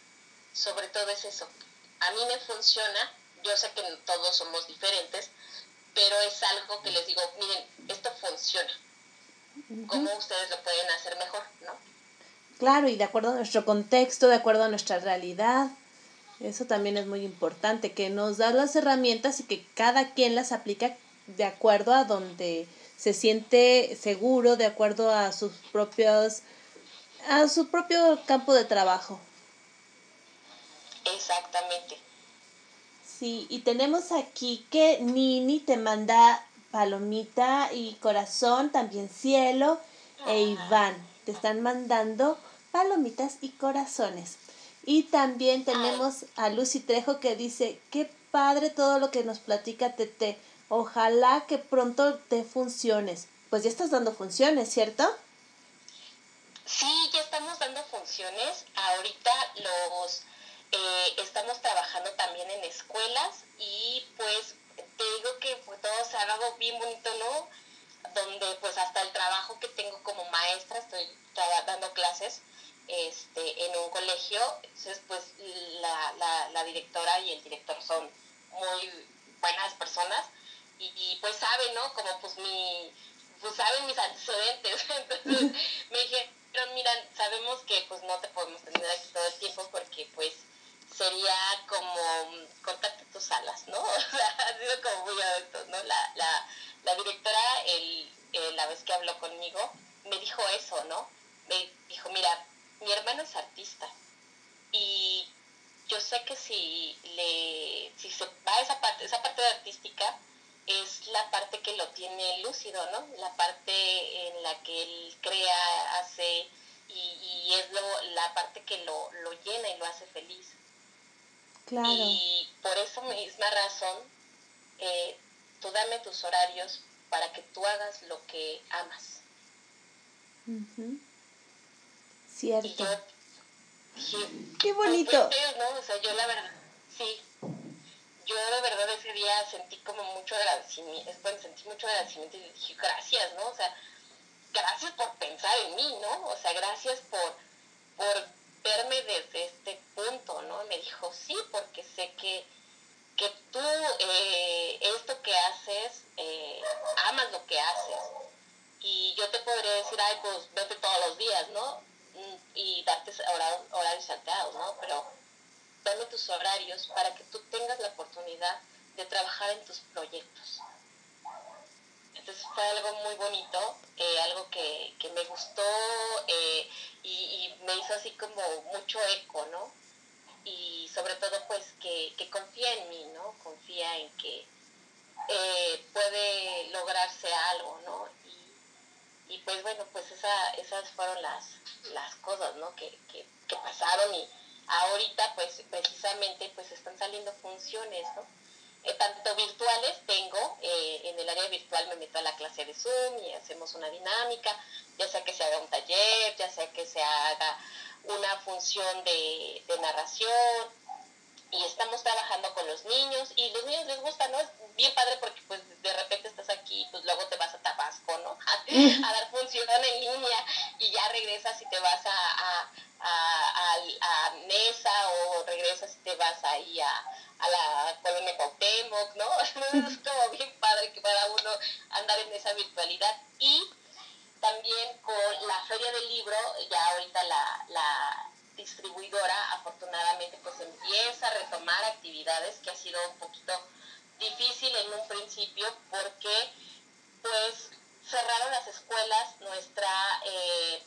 sobre todo es eso. A mí me funciona, yo sé que todos somos diferentes, pero es algo que les digo, miren, esto funciona. Uh-huh. ¿Cómo ustedes lo pueden hacer mejor, no? Claro, y de acuerdo a nuestro contexto, de acuerdo a nuestra realidad. Eso también es muy importante, que nos da las herramientas y que cada quien las aplica de acuerdo a donde se siente seguro, de acuerdo a sus propios, a su propio campo de trabajo. Exactamente. Sí, y tenemos aquí que Nini te manda palomita y corazón, también Cielo, ah, e Iván. Te están mandando palomitas y corazones. Y también tenemos, ay, a Lucy Trejo que dice, qué padre todo lo que nos platica Teté. Ojalá que pronto te funciones. Pues ya estás dando funciones, ¿cierto? Sí, ya estamos dando funciones. Ahorita los eh, estamos trabajando también en escuelas y pues te digo que pues, todo se ha dado bien bonito, ¿no? Donde pues hasta el trabajo que tengo como maestra, estoy dando clases, este, en un colegio. Entonces, pues la, la, la directora y el director son muy buenas personas y, y pues saben, ¿no? Como pues mi... pues saben mis antecedentes, entonces me dijeron, mira, sabemos que pues no te podemos tener aquí todo el tiempo porque pues sería como, cortarte tus alas, ¿no? O sea, ha sido como muy adulto, ¿no? La, la, la directora, el, eh, la vez que habló conmigo, me dijo eso, ¿no? Me dijo, mira, mi hermano es artista y yo sé que si le, si se va esa parte, esa parte de artística, es la parte que lo tiene lúcido, ¿no? La parte en la que él crea, hace, y, y es lo, la parte que lo, lo llena y lo hace feliz. Claro. Y por esa misma razón, eh, tú dame tus horarios para que tú hagas lo que amas. Uh-huh. Cierto. Y yo dije, ¡qué bonito! Pues, pues, ¿no? O sea, yo la verdad, sí. Yo de verdad ese día sentí como mucho agradecimiento, bueno, sentí mucho agradecimiento y dije, gracias, ¿no? O sea, gracias por pensar en mí, ¿no? O sea, gracias por, por verme desde este punto, ¿no? Me dijo, sí, porque sé que, que tú, eh, esto que haces, eh, amas lo que haces. Y yo te podría decir, ay, pues, vete todos los días, ¿no? Y darte horarios, horarios salteados, ¿no? Pero... dame tus horarios para que tú tengas la oportunidad de trabajar en tus proyectos. Entonces fue algo muy bonito, eh, algo que, que me gustó eh, y, y me hizo así como mucho eco, ¿no? Y sobre todo pues que, que confía en mí, ¿no? Confía en que eh, puede lograrse algo, ¿no? Y, y pues bueno, pues esa, esas fueron las, las cosas, ¿no? Que, que, que pasaron y ahorita, pues, precisamente, pues, están saliendo funciones, ¿no? Eh, tanto virtuales tengo, eh, en el área virtual me meto a la clase de Zoom y hacemos una dinámica, ya sea que se haga un taller, ya sea que se haga una función de, de narración, y estamos trabajando con los niños, y los niños les gusta, ¿no? Es bien padre porque, pues, de repente estás aquí, pues, luego te vas a Tabasco, ¿no? A, a dar función en línea, y ya regresas y te vas a... a A, a, a Mesa o regresas y te vas ahí a, a la colonia Cuauhtémoc, ¿no? Es como bien padre que para uno andar en esa virtualidad. Y también con la Feria del Libro, ya ahorita la, la distribuidora afortunadamente pues empieza a retomar actividades que ha sido un poquito difícil en un principio porque pues cerraron las escuelas, nuestra... Eh,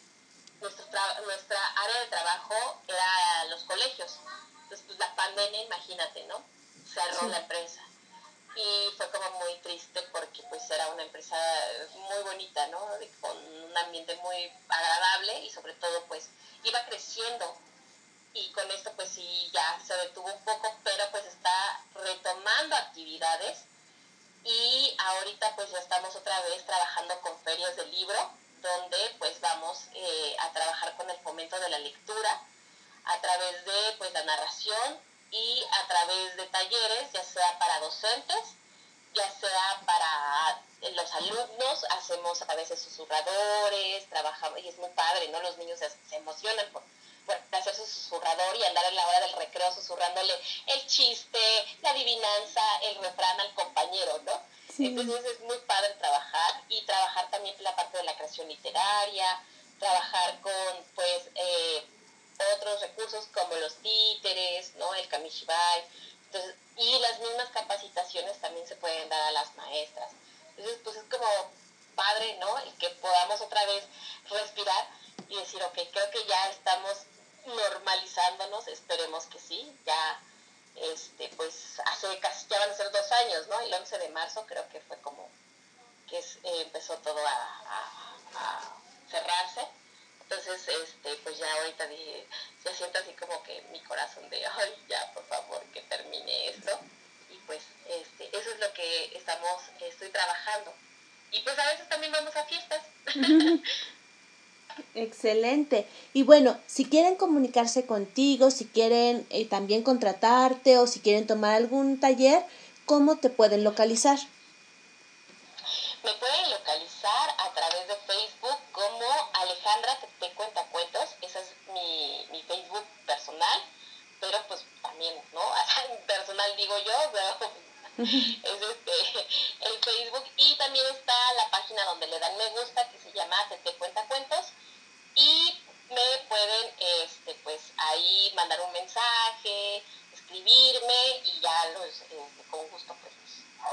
Nuestro tra- nuestra área de trabajo era los colegios. Entonces, pues la pandemia, imagínate, ¿no? Cerró sí. La empresa. Y fue como muy triste porque pues era una empresa muy bonita, ¿no? Con un ambiente muy agradable y sobre todo pues iba creciendo. Y con esto pues sí ya se detuvo un poco, pero pues está retomando actividades. Y ahorita pues ya estamos otra vez trabajando con ferias de libro, donde pues vamos eh, a trabajar con el fomento de la lectura a través de pues la narración y a través de talleres, ya sea para docentes, ya sea para los alumnos, hacemos a veces susurradores, trabajamos, y es muy padre, ¿no? Los niños se, se emocionan por, por hacer su susurrador y andar en la hora del recreo susurrándole el chiste, la adivinanza, el refrán al compañero, ¿no? Sí. Entonces es muy padre trabajar y trabajar también la parte de la creación literaria, trabajar con pues eh, otros recursos como los títeres, ¿no? El Kamishibai. Entonces, y las mismas capacitaciones también se pueden dar a las maestras. Entonces pues es como padre, ¿no? El que podamos otra vez respirar y decir, ok, creo que ya estamos normalizándonos, esperemos que sí, ya... Este, pues hace casi, ya van a ser dos años, ¿no? El once de marzo creo que fue como que es, eh, empezó todo a, a, a cerrarse. Entonces, este, pues ya ahorita dije, se siente así como que mi corazón de, ay, ya, por favor, que termine esto. Y pues, este, eso es lo que estamos, estoy trabajando. Y pues a veces también vamos a fiestas. Excelente. Y bueno, si quieren comunicarse contigo, si quieren eh, también contratarte o si quieren tomar algún taller, ¿cómo te pueden localizar? Me pueden localizar a través de Facebook como Alejandra Teté Cuentacuentos. Esa es mi digo yo, pero es este, el Facebook, y también está la página donde le dan me gusta, que se llama Teté Cuentacuentos, y me pueden este pues ahí mandar un mensaje, escribirme, y ya los este, con gusto pues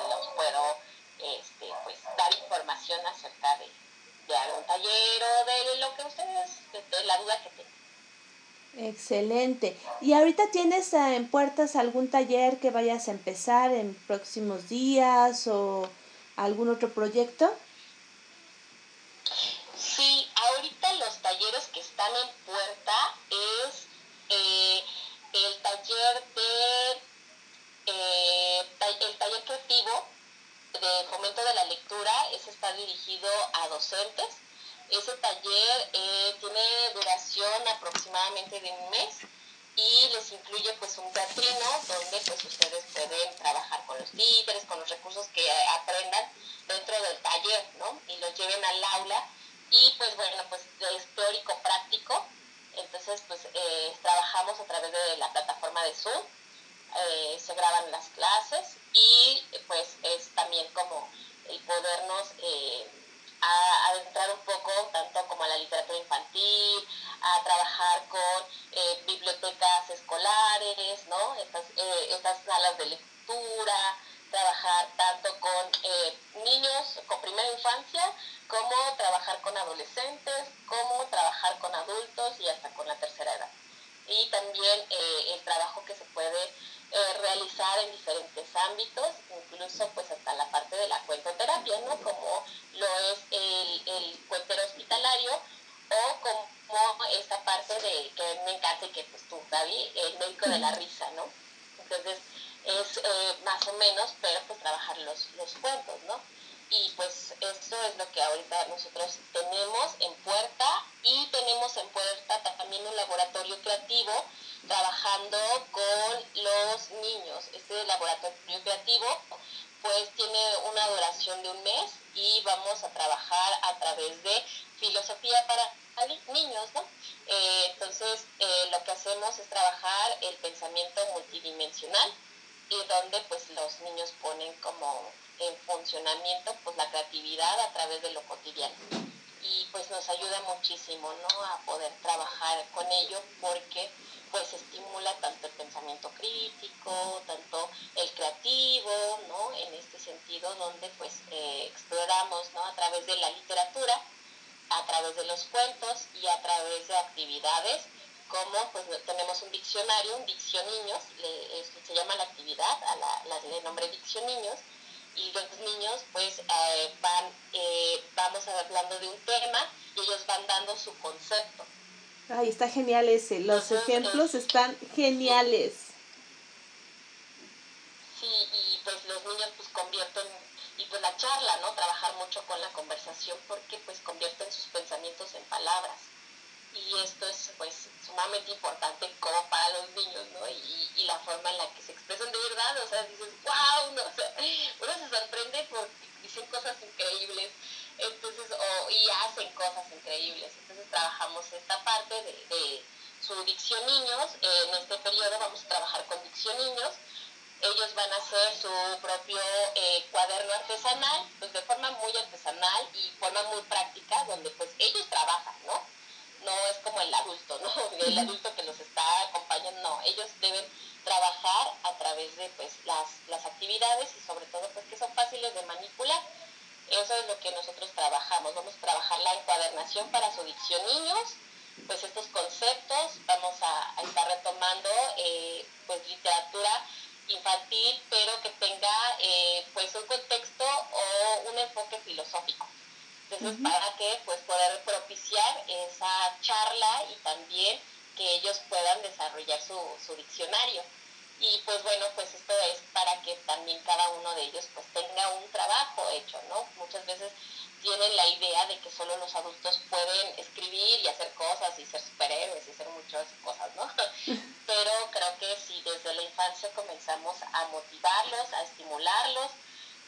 los puedo este pues dar información acerca de, de algún taller o de lo que ustedes, de, de la duda que tengan. Excelente. ¿Y ahorita tienes en puertas algún taller que vayas a empezar en próximos días o algún otro proyecto? Sí, ahorita los talleres que están en puerta es eh, el taller de eh, el taller creativo de fomento de la lectura. Ese está dirigido a docentes. Ese taller eh, tiene duración aproximadamente de un mes y les incluye pues un teatrino donde pues ustedes pueden trabajar con los títeres, con los recursos que aprendan dentro del taller, ¿no? Y los lleven al aula. Y pues bueno, pues es teórico práctico, entonces pues eh, trabajamos a través de la plataforma de Zoom, eh, se graban las clases y pues es también como el podernos eh, adentrar un poco tanto como a la literatura infantil, a trabajar con eh, bibliotecas escolares, ¿no? Estas, eh, estas salas de lectura, trabajar tanto con eh, niños con primera infancia, como trabajar con adolescentes, como trabajar con adultos y hasta con la tercera edad. Y también eh, el trabajo que se puede eh, realizar en diferentes ámbitos, incluso pues hasta la parte de la cuentoterapia, ¿no? Como lo es el, el cuentero hospitalario, o como esta parte de que me encanta y que pues tú, Gaby, el médico de la risa, ¿no? Entonces, es eh, más o menos, pero pues trabajar los, los cuentos, ¿no? Y pues eso es lo que ahorita nosotros tenemos en puerta, y tenemos en puerta también un laboratorio creativo trabajando con los niños. Este laboratorio creativo pues tiene una duración de un mes y vamos a trabajar a través de filosofía para niños, ¿no? Eh, entonces eh, lo que hacemos es trabajar el pensamiento multidimensional, y donde pues los niños ponen como en funcionamiento pues la creatividad a través de lo cotidiano, y pues nos ayuda muchísimo, ¿no?, a poder trabajar con ello, porque pues estimula tanto el pensamiento crítico, tanto el creativo, ¿no?, en este sentido, donde pues eh, exploramos, ¿no?, a través de la literatura, a través de los cuentos y a través de actividades. Como pues tenemos un diccionario, un diccioniños, le, es, se llama la actividad, a la, la de nombre diccioniños, y los niños pues eh, van, eh, vamos hablando de un tema y ellos van dando su concepto. Ay, está genial ese, los Entonces, ejemplos es, están geniales. Sí, y pues los niños pues convierten, y pues la charla, ¿no? Trabajar mucho con la conversación, porque pues convierten sus pensamientos en palabras. Y esto es pues sumamente importante como para los niños, ¿no? Y, y la forma en la que se expresan de verdad, o sea, dices, wow, no, o sea, uno se sorprende porque dicen cosas increíbles, entonces, o, y hacen cosas increíbles. Entonces trabajamos esta parte de, de su dicción niños. Eh, en este periodo vamos a trabajar con dicción niños. Ellos van a hacer su propio eh, cuaderno artesanal, pues de forma muy artesanal y forma muy práctica, donde pues ellos trabajan, ¿no? No es como el adulto, ¿no? El adulto que los está acompañando, no. Ellos deben trabajar a través de pues las, las actividades, y sobre todo pues que son fáciles de manipular. Eso es lo que nosotros trabajamos. Vamos a trabajar la encuadernación para su dicción niños, pues estos conceptos. Vamos a, a estar retomando eh, pues literatura infantil, pero que tenga eh, pues un contexto o un enfoque filosófico. Entonces, uh-huh. para que pues poder propiciar esa charla y también que ellos puedan desarrollar su, su diccionario. Y pues bueno, pues esto es para que también cada uno de ellos pues tenga un trabajo hecho, ¿no? Muchas veces tienen la idea de que solo los adultos pueden escribir y hacer cosas y ser superhéroes y hacer muchas cosas, ¿no? Pero creo que si desde la infancia comenzamos a motivarlos, a estimularlos,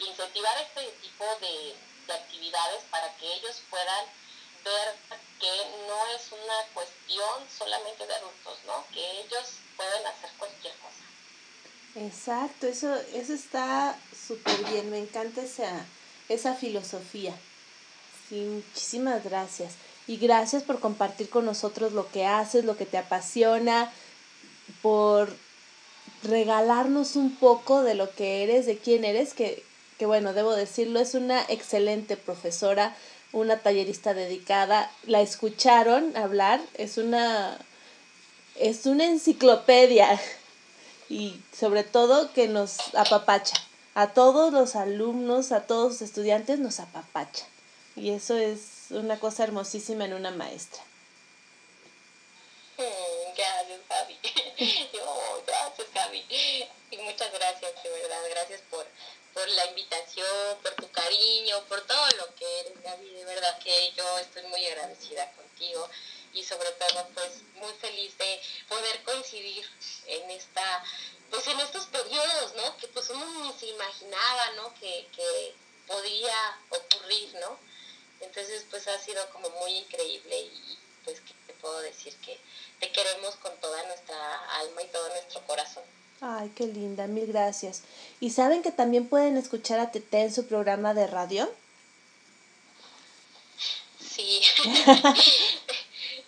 incentivar este tipo de, de actividades para que ellos puedan ver que no es una cuestión solamente de adultos, ¿no? Que ellos pueden hacer cualquier cosa. Exacto, eso eso está súper bien, me encanta esa, esa filosofía. Sí, muchísimas gracias. Y gracias por compartir con nosotros lo que haces, lo que te apasiona, por regalarnos un poco de lo que eres, de quién eres, que, que bueno, debo decirlo, es una excelente profesora, una tallerista dedicada. La escucharon hablar, es una, es una enciclopedia y sobre todo que nos apapacha. A todos los alumnos, a todos los estudiantes nos apapacha. Y eso es una cosa hermosísima en una maestra. Gracias, Gaby. Yo, gracias, Gaby. Y muchas gracias, de verdad. Gracias por, por la invitación, por tu cariño, por todo lo que eres, Gaby. De verdad que yo estoy muy agradecida contigo y sobre todo, pues, muy feliz de poder coincidir en esta, pues, en estos periodos, ¿no? Que, pues, uno ni se imaginaba, ¿no? Que, que podía ocurrir, ¿no? Entonces, pues, ha sido como muy increíble y, pues, que te puedo decir que te queremos con toda nuestra alma y todo nuestro corazón. Ay, qué linda, mil gracias. ¿Y saben que también pueden escuchar a Teté en su programa de radio? Sí.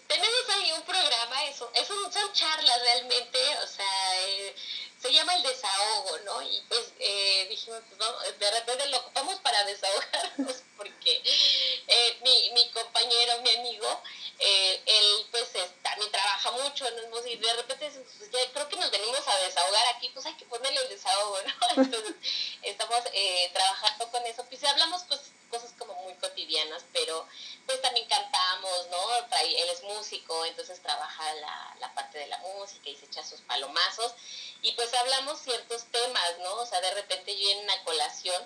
Tenemos ahí un programa, eso, eso son charlas realmente, o sea, eh, se llama El Desahogo, ¿no? Y pues eh, dijimos, pues, no, de repente lo ocupamos para desahogarnos porque eh, mi, mi compañero, mi amigo, Eh, él pues es, también trabaja mucho, ¿no? Y de repente pues, ya creo que nos venimos a desahogar aquí, pues hay que ponerle el desahogo, ¿no? Entonces estamos eh, trabajando con eso, pues hablamos pues cosas como muy cotidianas, pero pues también cantamos, ¿no? Trae, él es músico, entonces trabaja la, la parte de la música y se echa sus palomazos y pues hablamos ciertos temas, ¿no? O sea, de repente yo en una colación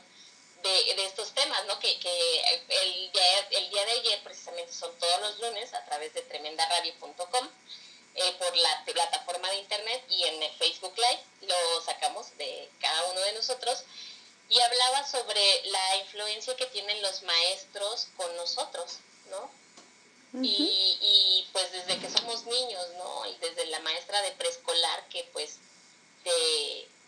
De, de estos temas, ¿no? Que, que el, día, el día de ayer, precisamente, son todos los lunes a través de tremenda radio punto com, eh, por la plataforma de internet y en el Facebook Live, lo sacamos de cada uno de nosotros, y hablaba sobre la influencia que tienen los maestros con nosotros, ¿no? Uh-huh. Y, y pues desde que somos niños, ¿no? Y desde la maestra de preescolar que pues te,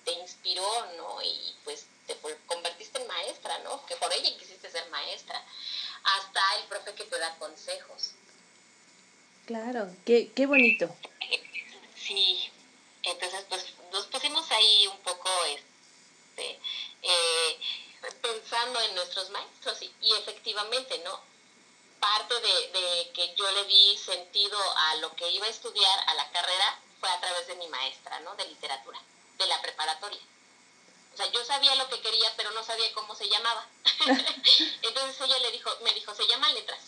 te inspiró, ¿no? Y pues te convertiste en maestra, ¿no? Que por ella quisiste ser maestra. Hasta el profe que te da consejos. Claro, qué, qué bonito. Sí, entonces pues nos pusimos ahí un poco este, eh, pensando en nuestros maestros y, y efectivamente, ¿no? Parte de, de que yo le di sentido a lo que iba a estudiar, a la carrera, fue a través de mi maestra, ¿no? De literatura, de la preparatoria. O sea, yo sabía lo que quería, pero no sabía cómo se llamaba. Entonces ella le dijo, me dijo, se llama letras.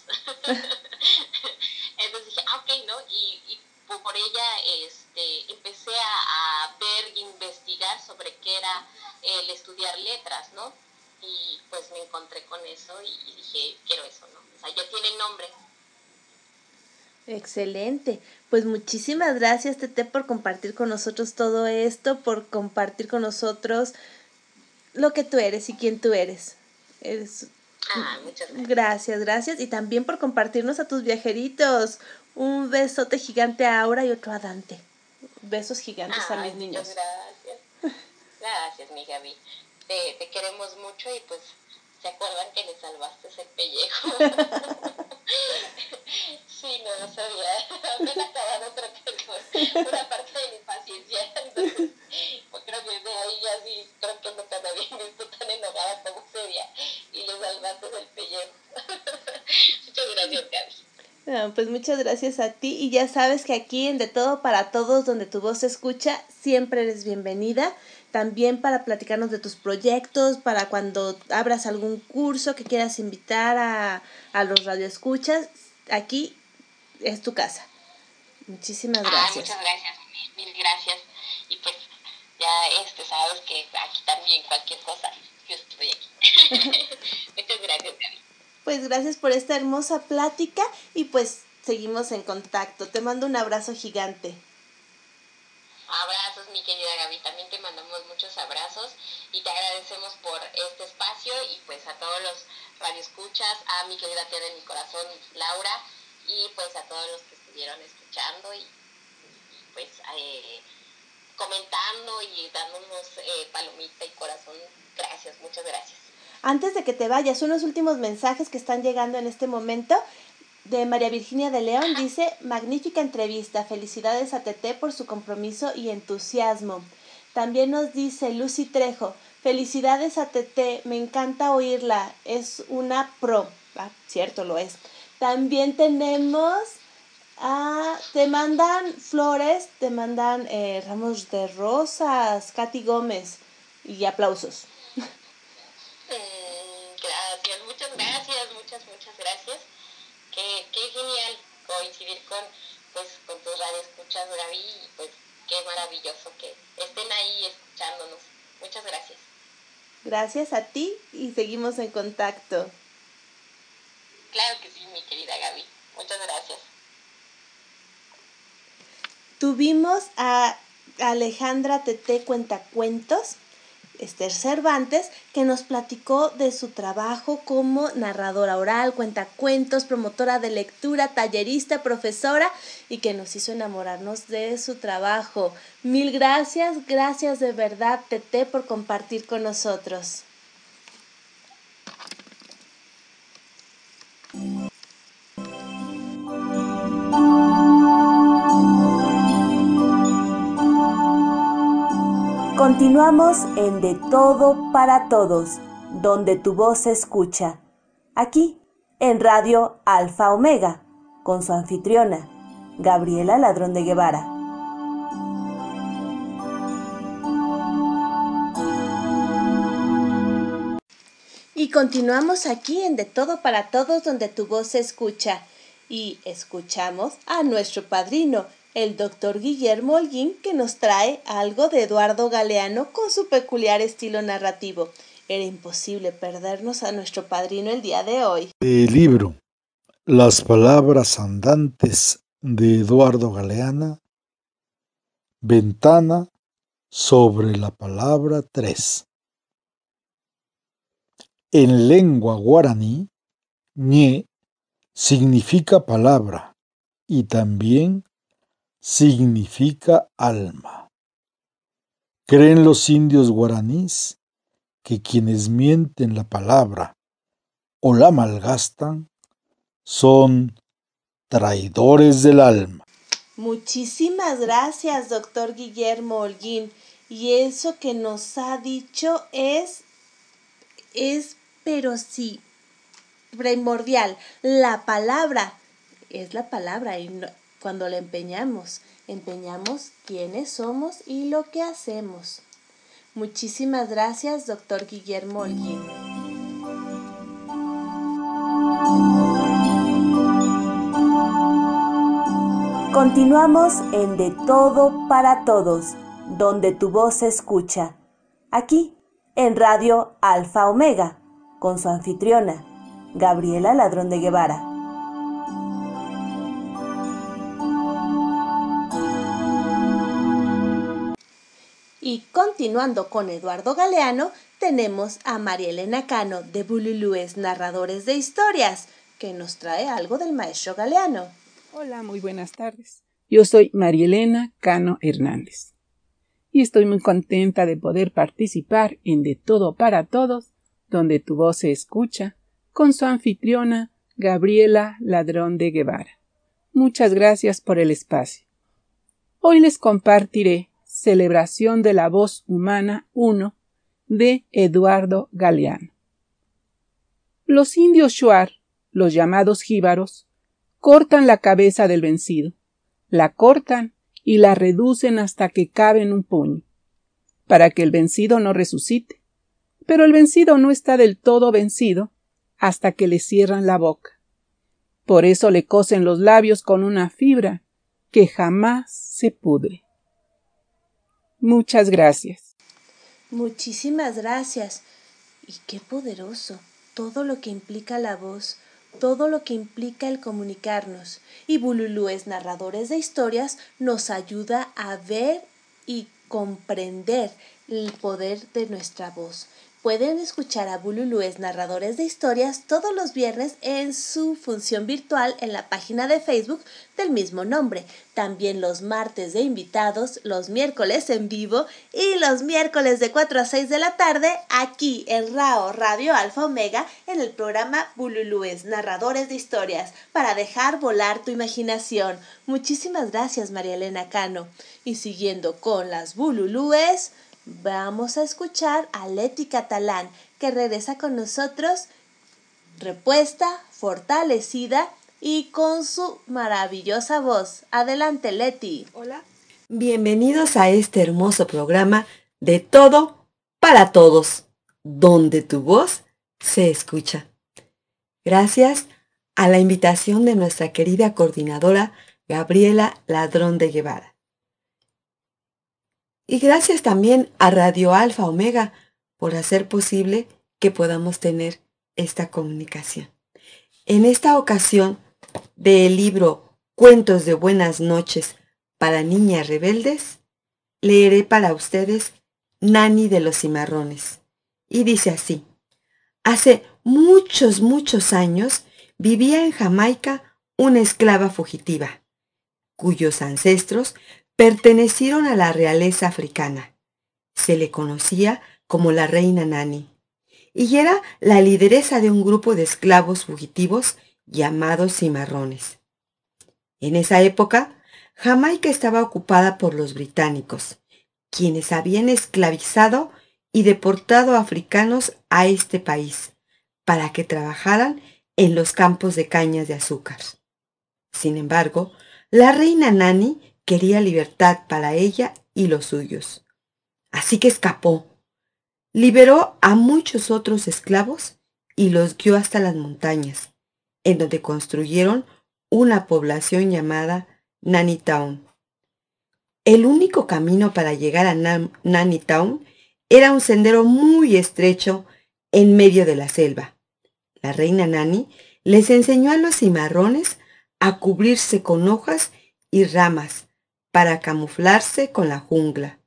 Entonces dije, ah, ok, ¿no? Y, y por ella este, empecé a, a ver, investigar sobre qué era el estudiar letras, ¿no? Y pues me encontré con eso y, y dije, quiero eso, ¿no? O sea, ya tiene nombre. Excelente, pues muchísimas gracias, Teté, por compartir con nosotros todo esto, por compartir con nosotros lo que tú eres y quién tú eres. eres... Ah, muchas gracias. Gracias, gracias, y también por compartirnos a tus viajeritos. Un besote gigante a Aura y otro a Dante. Besos gigantes ah, a mis niños. Gracias, gracias, mi Gaby. Te, te queremos mucho y pues se acuerdan que le salvaste ese pellejo. Sí, no, no sabía. Me la acababa otra cosa, una parte de mi paciencia. Entonces, pues creo que de ahí ya sí, creo que nunca me había visto tan enojada como sería. Y los salvaste del pellejo. Muchas gracias, Gaby. No, pues muchas gracias a ti. Y ya sabes que aquí en De Todo para Todos, donde tu voz se escucha, siempre eres bienvenida. También para platicarnos de tus proyectos, para cuando abras algún curso que quieras invitar a, a los radioescuchas, aquí es tu casa. Muchísimas gracias. Ah, muchas gracias, mil, mil gracias. Y pues ya este, sabes que aquí también cualquier cosa, yo estoy aquí. Muchas gracias, Gaby. Pues gracias por esta hermosa plática y pues seguimos en contacto. Te mando un abrazo gigante. Abrazos, mi querida Gaby, también te mandamos muchos abrazos y te agradecemos por este espacio y pues a todos los radioescuchas, a mi querida tía de mi corazón, Laura, y pues a todos los que estuvieron escuchando y, y pues eh, comentando y dándonos eh, palomita y corazón. Gracias, muchas gracias. Antes de que te vayas, unos últimos mensajes que están llegando en este momento. De María Virginia de León dice: magnífica entrevista, felicidades a Teté por su compromiso y entusiasmo. También nos dice Lucy Trejo: felicidades a Teté, me encanta oírla, es una pro. Ah, cierto, lo es. También tenemos a, te mandan flores, te mandan eh, ramos de rosas, Katy Gómez, y aplausos. Gracias, muchas gracias, muchas, muchas gracias. Qué, qué genial coincidir con, pues, con tus radioescuchas, Gaby, y pues qué maravilloso que estén ahí escuchándonos. Muchas gracias. Gracias a ti y seguimos en contacto. Claro que sí, mi querida Gaby. Muchas gracias. Tuvimos a Alejandra Teté Cuentacuentos, Esther Cervantes, que nos platicó de su trabajo como narradora oral, cuentacuentos, promotora de lectura, tallerista, profesora, y que nos hizo enamorarnos de su trabajo. Mil gracias, gracias de verdad, Teté, por compartir con nosotros. Continuamos en De Todo para Todos, donde tu voz se escucha. Aquí, en Radio Alfa Omega, con su anfitriona, Gabriela Ladrón de Guevara. Y continuamos aquí en De Todo para Todos, donde tu voz se escucha. Y escuchamos a nuestro padrino, el doctor Guillermo Orguín, que nos trae algo de Eduardo Galeano con su peculiar estilo narrativo. Era imposible perdernos a nuestro padrino el día de hoy. El libro Las palabras andantes de Eduardo Galeano, ventana sobre la palabra tres. En lengua guaraní, ñe significa palabra y también significa alma. Creen los indios guaraníes que quienes mienten la palabra o la malgastan son traidores del alma. Muchísimas gracias, doctor Guillermo Orguín. Y eso que nos ha dicho es, es, pero sí, primordial. La palabra es la palabra y no... Cuando le empeñamos, empeñamos quiénes somos y lo que hacemos. Muchísimas gracias, doctor Guillermo Orguín. Continuamos en De Todo para Todos, donde tu voz se escucha. Aquí, en Radio Alfa Omega, con su anfitriona, Gabriela Ladrón de Guevara. Y continuando con Eduardo Galeano, tenemos a María Elena Cano, de Bululúes, narradores de historias, que nos trae algo del maestro Galeano. Hola, muy buenas tardes. Yo soy María Elena Cano Hernández y estoy muy contenta de poder participar en De Todo para Todos, donde tu voz se escucha, con su anfitriona Gabriela Ladrón de Guevara. Muchas gracias por el espacio. Hoy les compartiré Celebración de la Voz Humana uno de Eduardo Galeano. Los indios shuar, los llamados jíbaros, cortan la cabeza del vencido, la cortan y la reducen hasta que cabe en un puño, para que el vencido no resucite. Pero el vencido no está del todo vencido hasta que le cierran la boca. Por eso le cosen los labios con una fibra que jamás se pudre. Muchas gracias. Muchísimas gracias. Y qué poderoso. Todo lo que implica la voz, todo lo que implica el comunicarnos. Y Bululúes, narradores de historias, nos ayuda a ver y comprender el poder de nuestra voz. Pueden escuchar a Bululúes narradores de historias todos los viernes en su función virtual en la página de Facebook del mismo nombre. También los martes de invitados, los miércoles en vivo y los miércoles de cuatro a seis de la tarde aquí en R A O Radio Alfa Omega en el programa Bululúes narradores de historias para dejar volar tu imaginación. Muchísimas gracias, María Elena Cano. Y siguiendo con las Bululúes, vamos a escuchar a Leti Catalán, que regresa con nosotros repuesta, fortalecida y con su maravillosa voz. Adelante, Leti. Hola. Bienvenidos a este hermoso programa De Todo para Todos, donde tu voz se escucha. Gracias a la invitación de nuestra querida coordinadora Gabriela Ladrón de Guevara. Y gracias también a Radio Alfa Omega por hacer posible que podamos tener esta comunicación. En esta ocasión del libro Cuentos de Buenas Noches para Niñas Rebeldes, leeré para ustedes Nanny de los Cimarrones. Y dice así: hace muchos, muchos años vivía en Jamaica una esclava fugitiva, cuyos ancestros pertenecieron a la realeza africana. Se le conocía como la reina Nanny y era la lideresa de un grupo de esclavos fugitivos llamados cimarrones. En esa época, Jamaica estaba ocupada por los británicos, quienes habían esclavizado y deportado a africanos a este país para que trabajaran en los campos de cañas de azúcar. Sin embargo, la reina Nanny quería libertad para ella y los suyos. Así que escapó. Liberó a muchos otros esclavos y los guió hasta las montañas, en donde construyeron una población llamada Nanny Town. El único camino para llegar a Nanny Town era un sendero muy estrecho en medio de la selva. La reina Nanny les enseñó a los cimarrones a cubrirse con hojas y ramas para camuflarse con la jungla.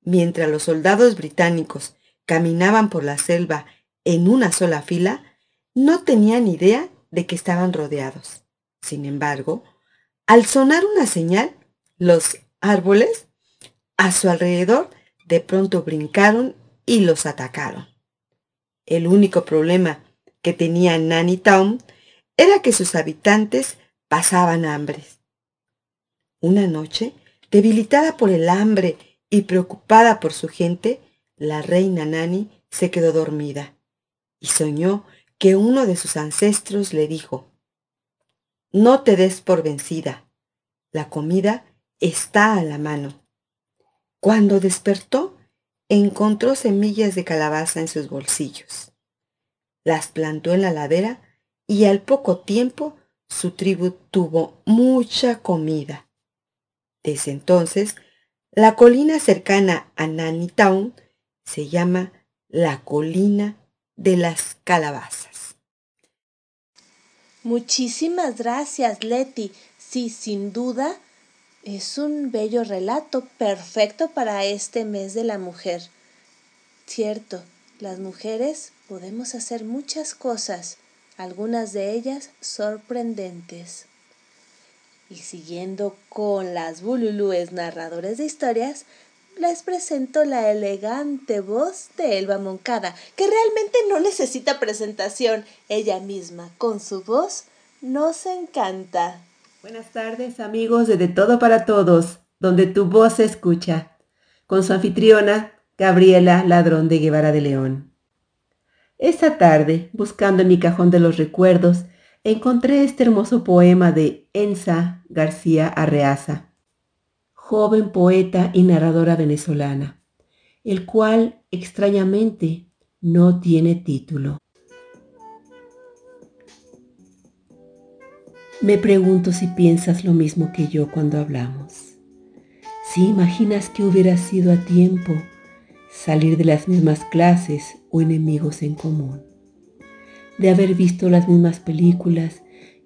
Mientras los soldados británicos caminaban por la selva en una sola fila, no tenían idea de que estaban rodeados. Sin embargo, al sonar una señal, los árboles a su alrededor de pronto brincaron y los atacaron. El único problema que tenía Nanny Town era que sus habitantes pasaban hambre. Una noche, debilitada por el hambre y preocupada por su gente, la reina Nanny se quedó dormida y soñó que uno de sus ancestros le dijo: «No te des por vencida, la comida está a la mano». Cuando despertó, encontró semillas de calabaza en sus bolsillos. Las plantó en la ladera y al poco tiempo su tribu tuvo mucha comida. Desde entonces, la colina cercana a Nanny Town se llama la colina de las calabazas. Muchísimas gracias, Leti. Sí, sin duda, es un bello relato perfecto para este mes de la mujer. Cierto, las mujeres podemos hacer muchas cosas, algunas de ellas sorprendentes. Y siguiendo con las Bululúes narradores de historias, les presento la elegante voz de Elba Moncada, que realmente no necesita presentación. Ella misma, con su voz, nos encanta. Buenas tardes, amigos de De Todo para Todos, donde tu voz se escucha, con su anfitriona, Gabriela Ladrón de Guevara de León. Esta tarde, buscando en mi cajón de los recuerdos, encontré este hermoso poema de Enza García Arreaza, joven poeta y narradora venezolana, el cual, extrañamente, no tiene título. Me pregunto si piensas lo mismo que yo cuando hablamos, si imaginas que hubiera sido a tiempo salir de las mismas clases o enemigos en común, de haber visto las mismas películas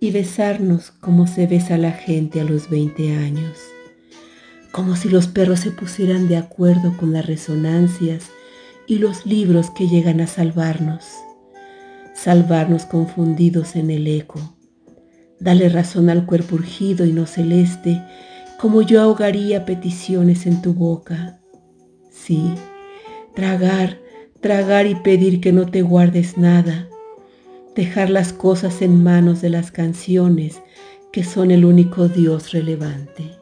y besarnos como se besa la gente a los veinte años, como si los perros se pusieran de acuerdo con las resonancias y los libros que llegan a salvarnos, salvarnos confundidos en el eco. Dale razón al cuerpo urgido y no celeste, como yo ahogaría peticiones en tu boca. Sí, tragar, tragar y pedir que no te guardes nada, dejar las cosas en manos de las canciones que son el único Dios relevante.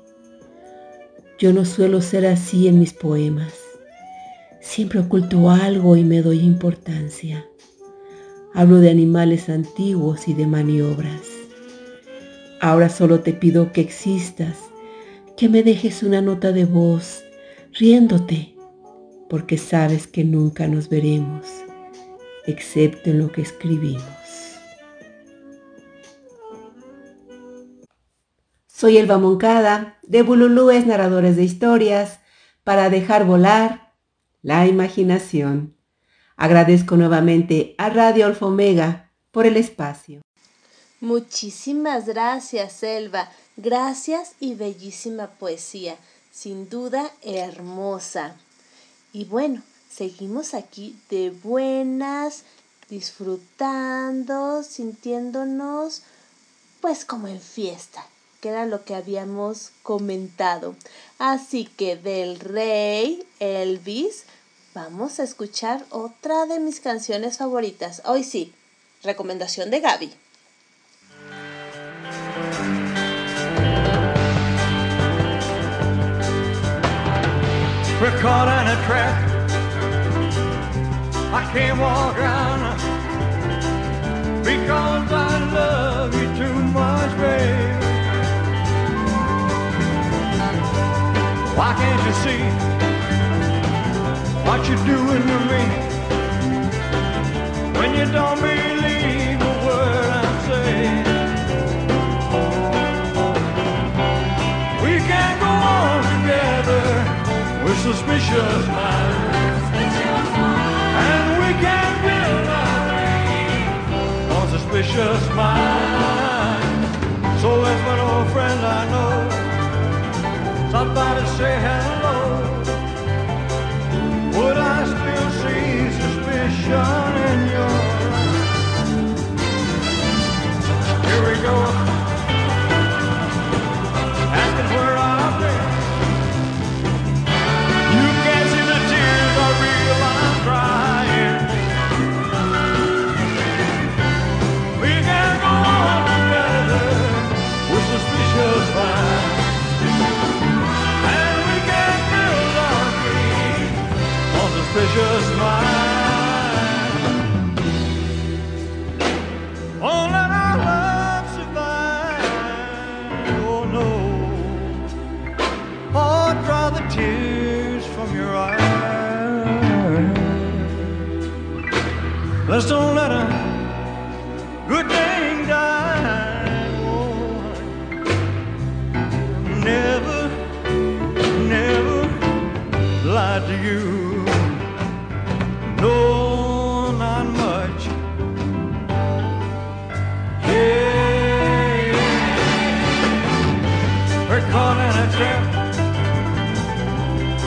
Yo no suelo ser así en mis poemas. Siempre oculto algo y me doy importancia. Hablo de animales antiguos y de maniobras. Ahora solo te pido que existas, que me dejes una nota de voz, riéndote, porque sabes que nunca nos veremos, excepto en lo que escribimos. Soy Elba Moncada, de Bululúes, narradores de historias, para dejar volar la imaginación. Agradezco nuevamente a Radio Alfa Omega por el espacio. Muchísimas gracias, Elba. Gracias y bellísima poesía, sin duda hermosa. Y bueno, seguimos aquí de buenas, disfrutando, sintiéndonos pues como en fiesta, que era lo que habíamos comentado. Así que del rey Elvis vamos a escuchar otra de mis canciones favoritas. Hoy sí, recomendación de Gaby. We're caught in a trap. I can't walk around because I love you too much, babe. Why can't you see what you're doing to me when you don't believe a word I say? We can't go on together with suspicious minds, and we can't build our dreams on suspicious minds. So there's one old friend I know. Somebody say hello. Would I still see suspicion in your eyes? Here we go, asking where I've been. You can't see the tears I real I'm crying. We can go on together with suspicious minds. Suspicious mind. Oh, let our love survive. Oh, no. Oh, draw the tears from your eyes. Let's don't let a good thing die. Oh, never, never lie to you.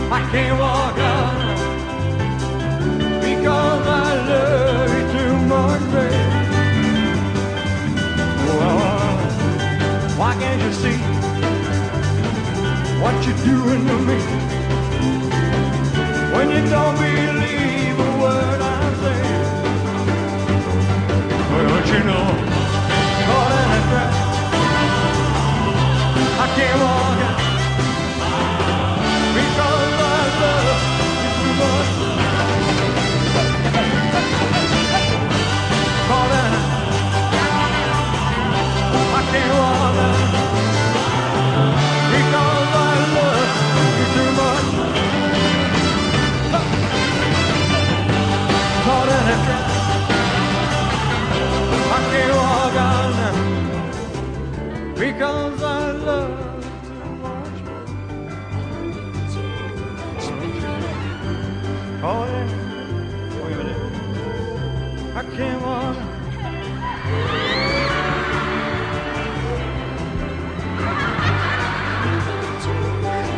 I can't walk out because I love you too much, baby. Oh, why can't you see what you're doing to me when you don't believe a word I say? Well, don't you know, caught in a trap. I can't walk out.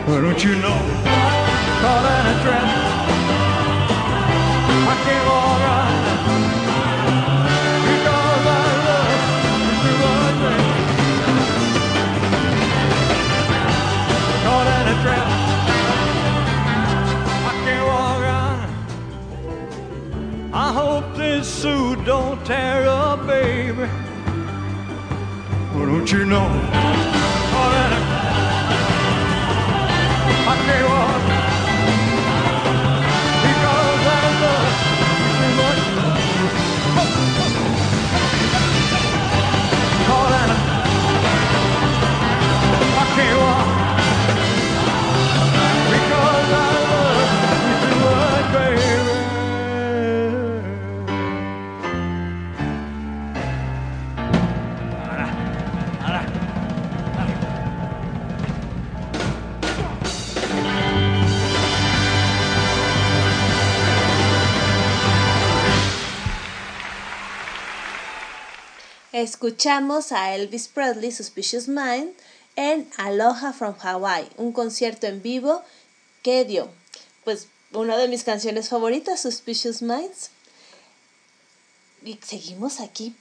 Well, don't you know, caught in a trap. don't tear up, baby. Well, don't you know? Oh, that I, I tell you what, because I love you too much. Oh, that I, I can't walk because I love you too much, baby. Escuchamos a Elvis Presley, Suspicious Mind, en Aloha from Hawaii, un concierto en vivo que dio, pues, una de mis canciones favoritas, Suspicious Minds. Y seguimos aquí.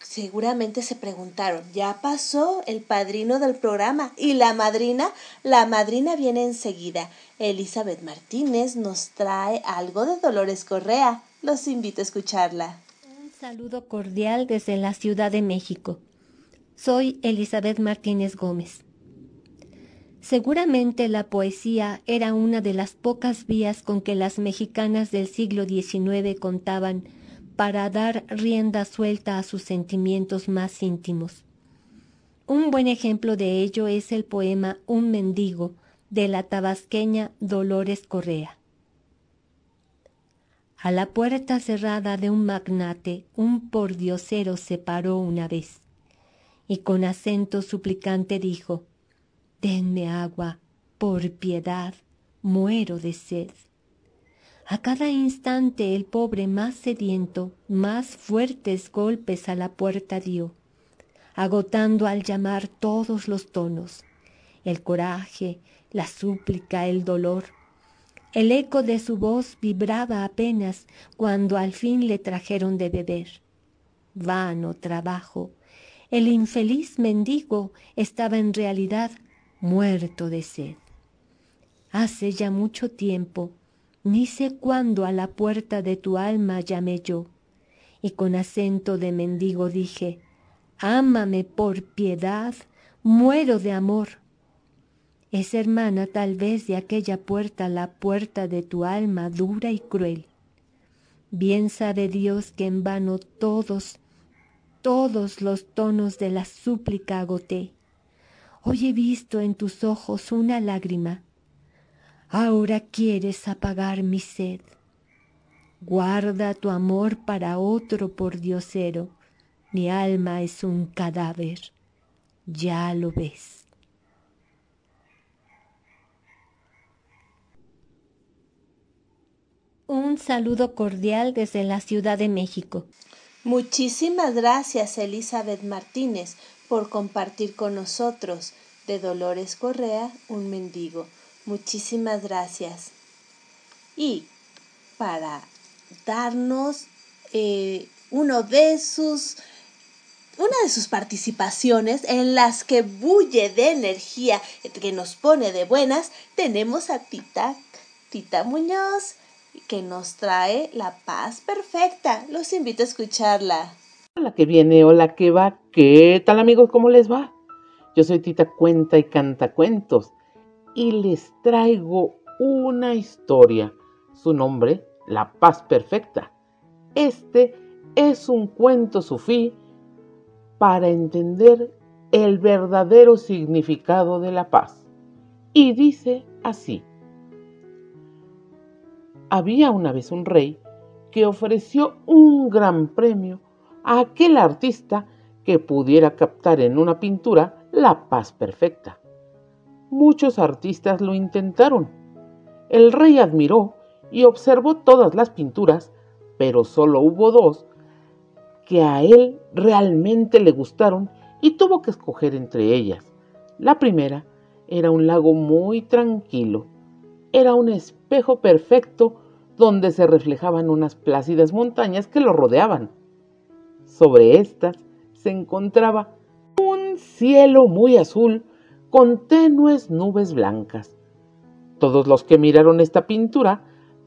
Seguramente se preguntaron, ya pasó el padrino del programa y la madrina. La madrina viene enseguida. Elizabeth Martínez nos trae algo de Dolores Correa. Los invito a escucharla. Un saludo cordial desde la Ciudad de México. Soy Elizabeth Martínez Gómez. Seguramente la poesía era una de las pocas vías con que las mexicanas del siglo diecinueve contaban para dar rienda suelta a sus sentimientos más íntimos. Un buen ejemplo de ello es el poema Un mendigo, de la tabasqueña Dolores Correa. A la puerta cerrada de un magnate, un pordiosero se paró una vez, y con acento suplicante dijo, «Denme agua, por piedad, muero de sed». A cada instante el pobre más sediento, más fuertes golpes a la puerta dio, agotando al llamar todos los tonos, el coraje, la súplica, el dolor. El eco de su voz vibraba apenas cuando al fin le trajeron de beber. Vano trabajo. El infeliz mendigo estaba en realidad muerto de sed. Hace ya mucho tiempo, ni sé cuándo a la puerta de tu alma llamé yo, y con acento de mendigo dije, «Ámame por piedad, muero de amor». Es hermana tal vez de aquella puerta, la puerta de tu alma dura y cruel. Bien sabe Dios que en vano todos, todos los tonos de la súplica agoté. Hoy he visto en tus ojos una lágrima. Ahora quieres apagar mi sed. Guarda tu amor para otro pordiosero. Mi alma es un cadáver. Ya lo ves. Un saludo cordial desde la Ciudad de México. Muchísimas gracias, Elizabeth Martínez, por compartir con nosotros de Dolores Correa, Un mendigo. Muchísimas gracias. Y para darnos eh, uno de sus, una de sus participaciones en las que bulle de energía, que nos pone de buenas, tenemos a Tita, Tita Muñoz, que nos trae La Paz Perfecta. Los invito a escucharla. Hola que viene, hola que va. ¿Qué tal, amigos? ¿Cómo les va? Yo soy Tita Cuenta y Cantacuentos y les traigo una historia. Su nombre, La Paz Perfecta. Este es un cuento sufí para entender el verdadero significado de la paz. Y dice así. Había una vez un rey que ofreció un gran premio a aquel artista que pudiera captar en una pintura la paz perfecta. Muchos artistas lo intentaron. El rey admiró y observó todas las pinturas, pero solo hubo dos que a él realmente le gustaron y tuvo que escoger entre ellas. La primera era un lago muy tranquilo. Era un espejo perfecto donde se reflejaban unas plácidas montañas que lo rodeaban. Sobre estas se encontraba un cielo muy azul con tenues nubes blancas. Todos los que miraron esta pintura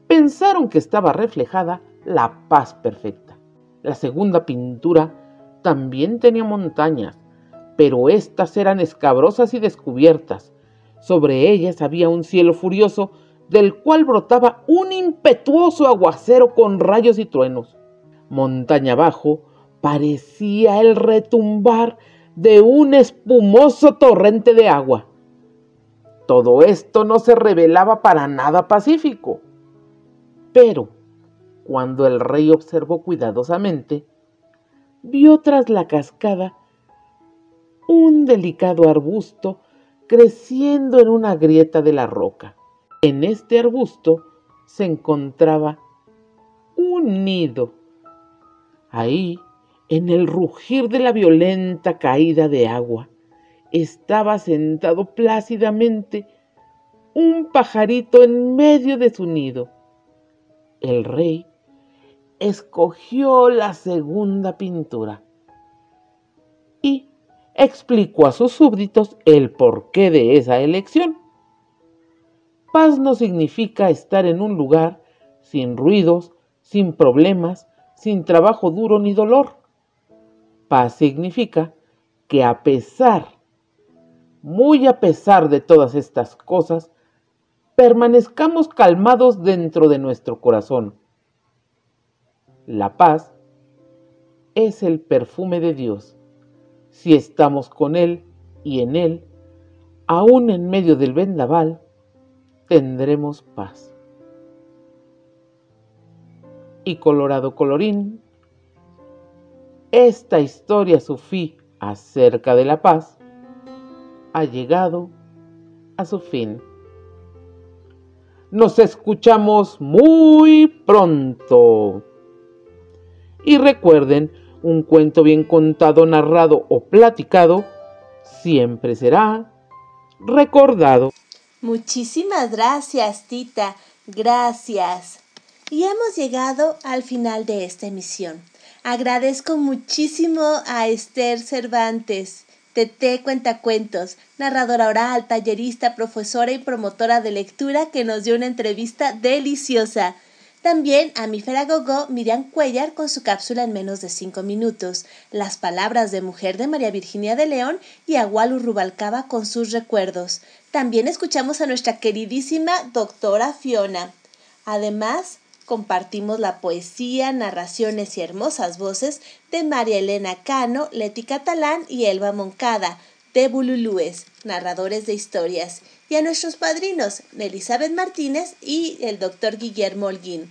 pensaron que estaba reflejada la paz perfecta. La segunda pintura también tenía montañas, pero éstas eran escabrosas y descubiertas. Sobre ellas había un cielo furioso del cual brotaba un impetuoso aguacero con rayos y truenos. Montaña abajo parecía el retumbar de un espumoso torrente de agua. Todo esto no se revelaba para nada pacífico. Pero, cuando el rey observó cuidadosamente, vio tras la cascada un delicado arbusto creciendo en una grieta de la roca. En este arbusto se encontraba un nido. Ahí, en el rugir de la violenta caída de agua, estaba sentado plácidamente un pajarito en medio de su nido. El rey escogió la segunda pintura y explicó a sus súbditos el porqué de esa elección. Paz no significa estar en un lugar sin ruidos, sin problemas, sin trabajo duro ni dolor. Paz significa que a pesar, muy a pesar de todas estas cosas, permanezcamos calmados dentro de nuestro corazón. La paz es el perfume de Dios. Si estamos con Él y en Él, aún en medio del vendaval, tendremos paz. Y colorado colorín, esta historia sufí acerca de la paz ha llegado a su fin. Nos escuchamos muy pronto. Y recuerden, un cuento bien contado, narrado o platicado siempre será recordado. Muchísimas gracias, Tita. Gracias. Y hemos llegado al final de esta emisión. Agradezco muchísimo a Esther Cervantes, Teté Cuentacuentos, narradora oral, tallerista, profesora y promotora de lectura, que nos dio una entrevista deliciosa. También a Mífer Agogo, Miriam Cuellar con su cápsula en menos de cinco minutos, Las palabras de mujer de María Virginia de León, y a Walu Rubalcaba con sus recuerdos. También escuchamos a nuestra queridísima doctora Fiona. Además, compartimos la poesía, narraciones y hermosas voces de María Elena Cano, Leti Catalán y Elba Moncada, de Bululúes, narradores de historias, y a nuestros padrinos, Elizabeth Martínez y el doctor Guillermo Orguín.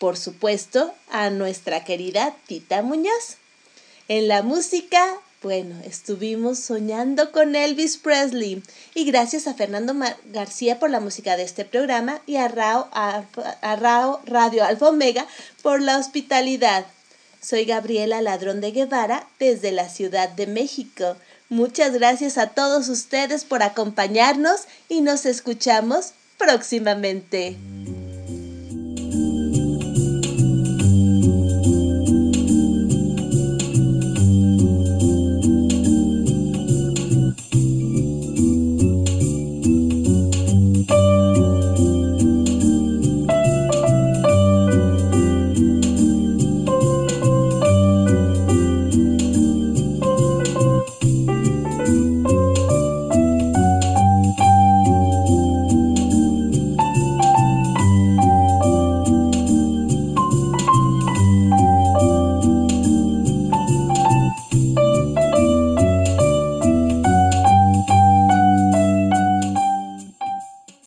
Por supuesto, a nuestra querida Tita Muñoz. En la música, bueno, estuvimos soñando con Elvis Presley. Y gracias a Fernando Mar- García por la música de este programa, y a Rao, a, a Rao Radio Alfa Omega por la hospitalidad. Soy Gabriela Ladrón de Guevara desde la Ciudad de México. Muchas gracias a todos ustedes por acompañarnos y nos escuchamos próximamente.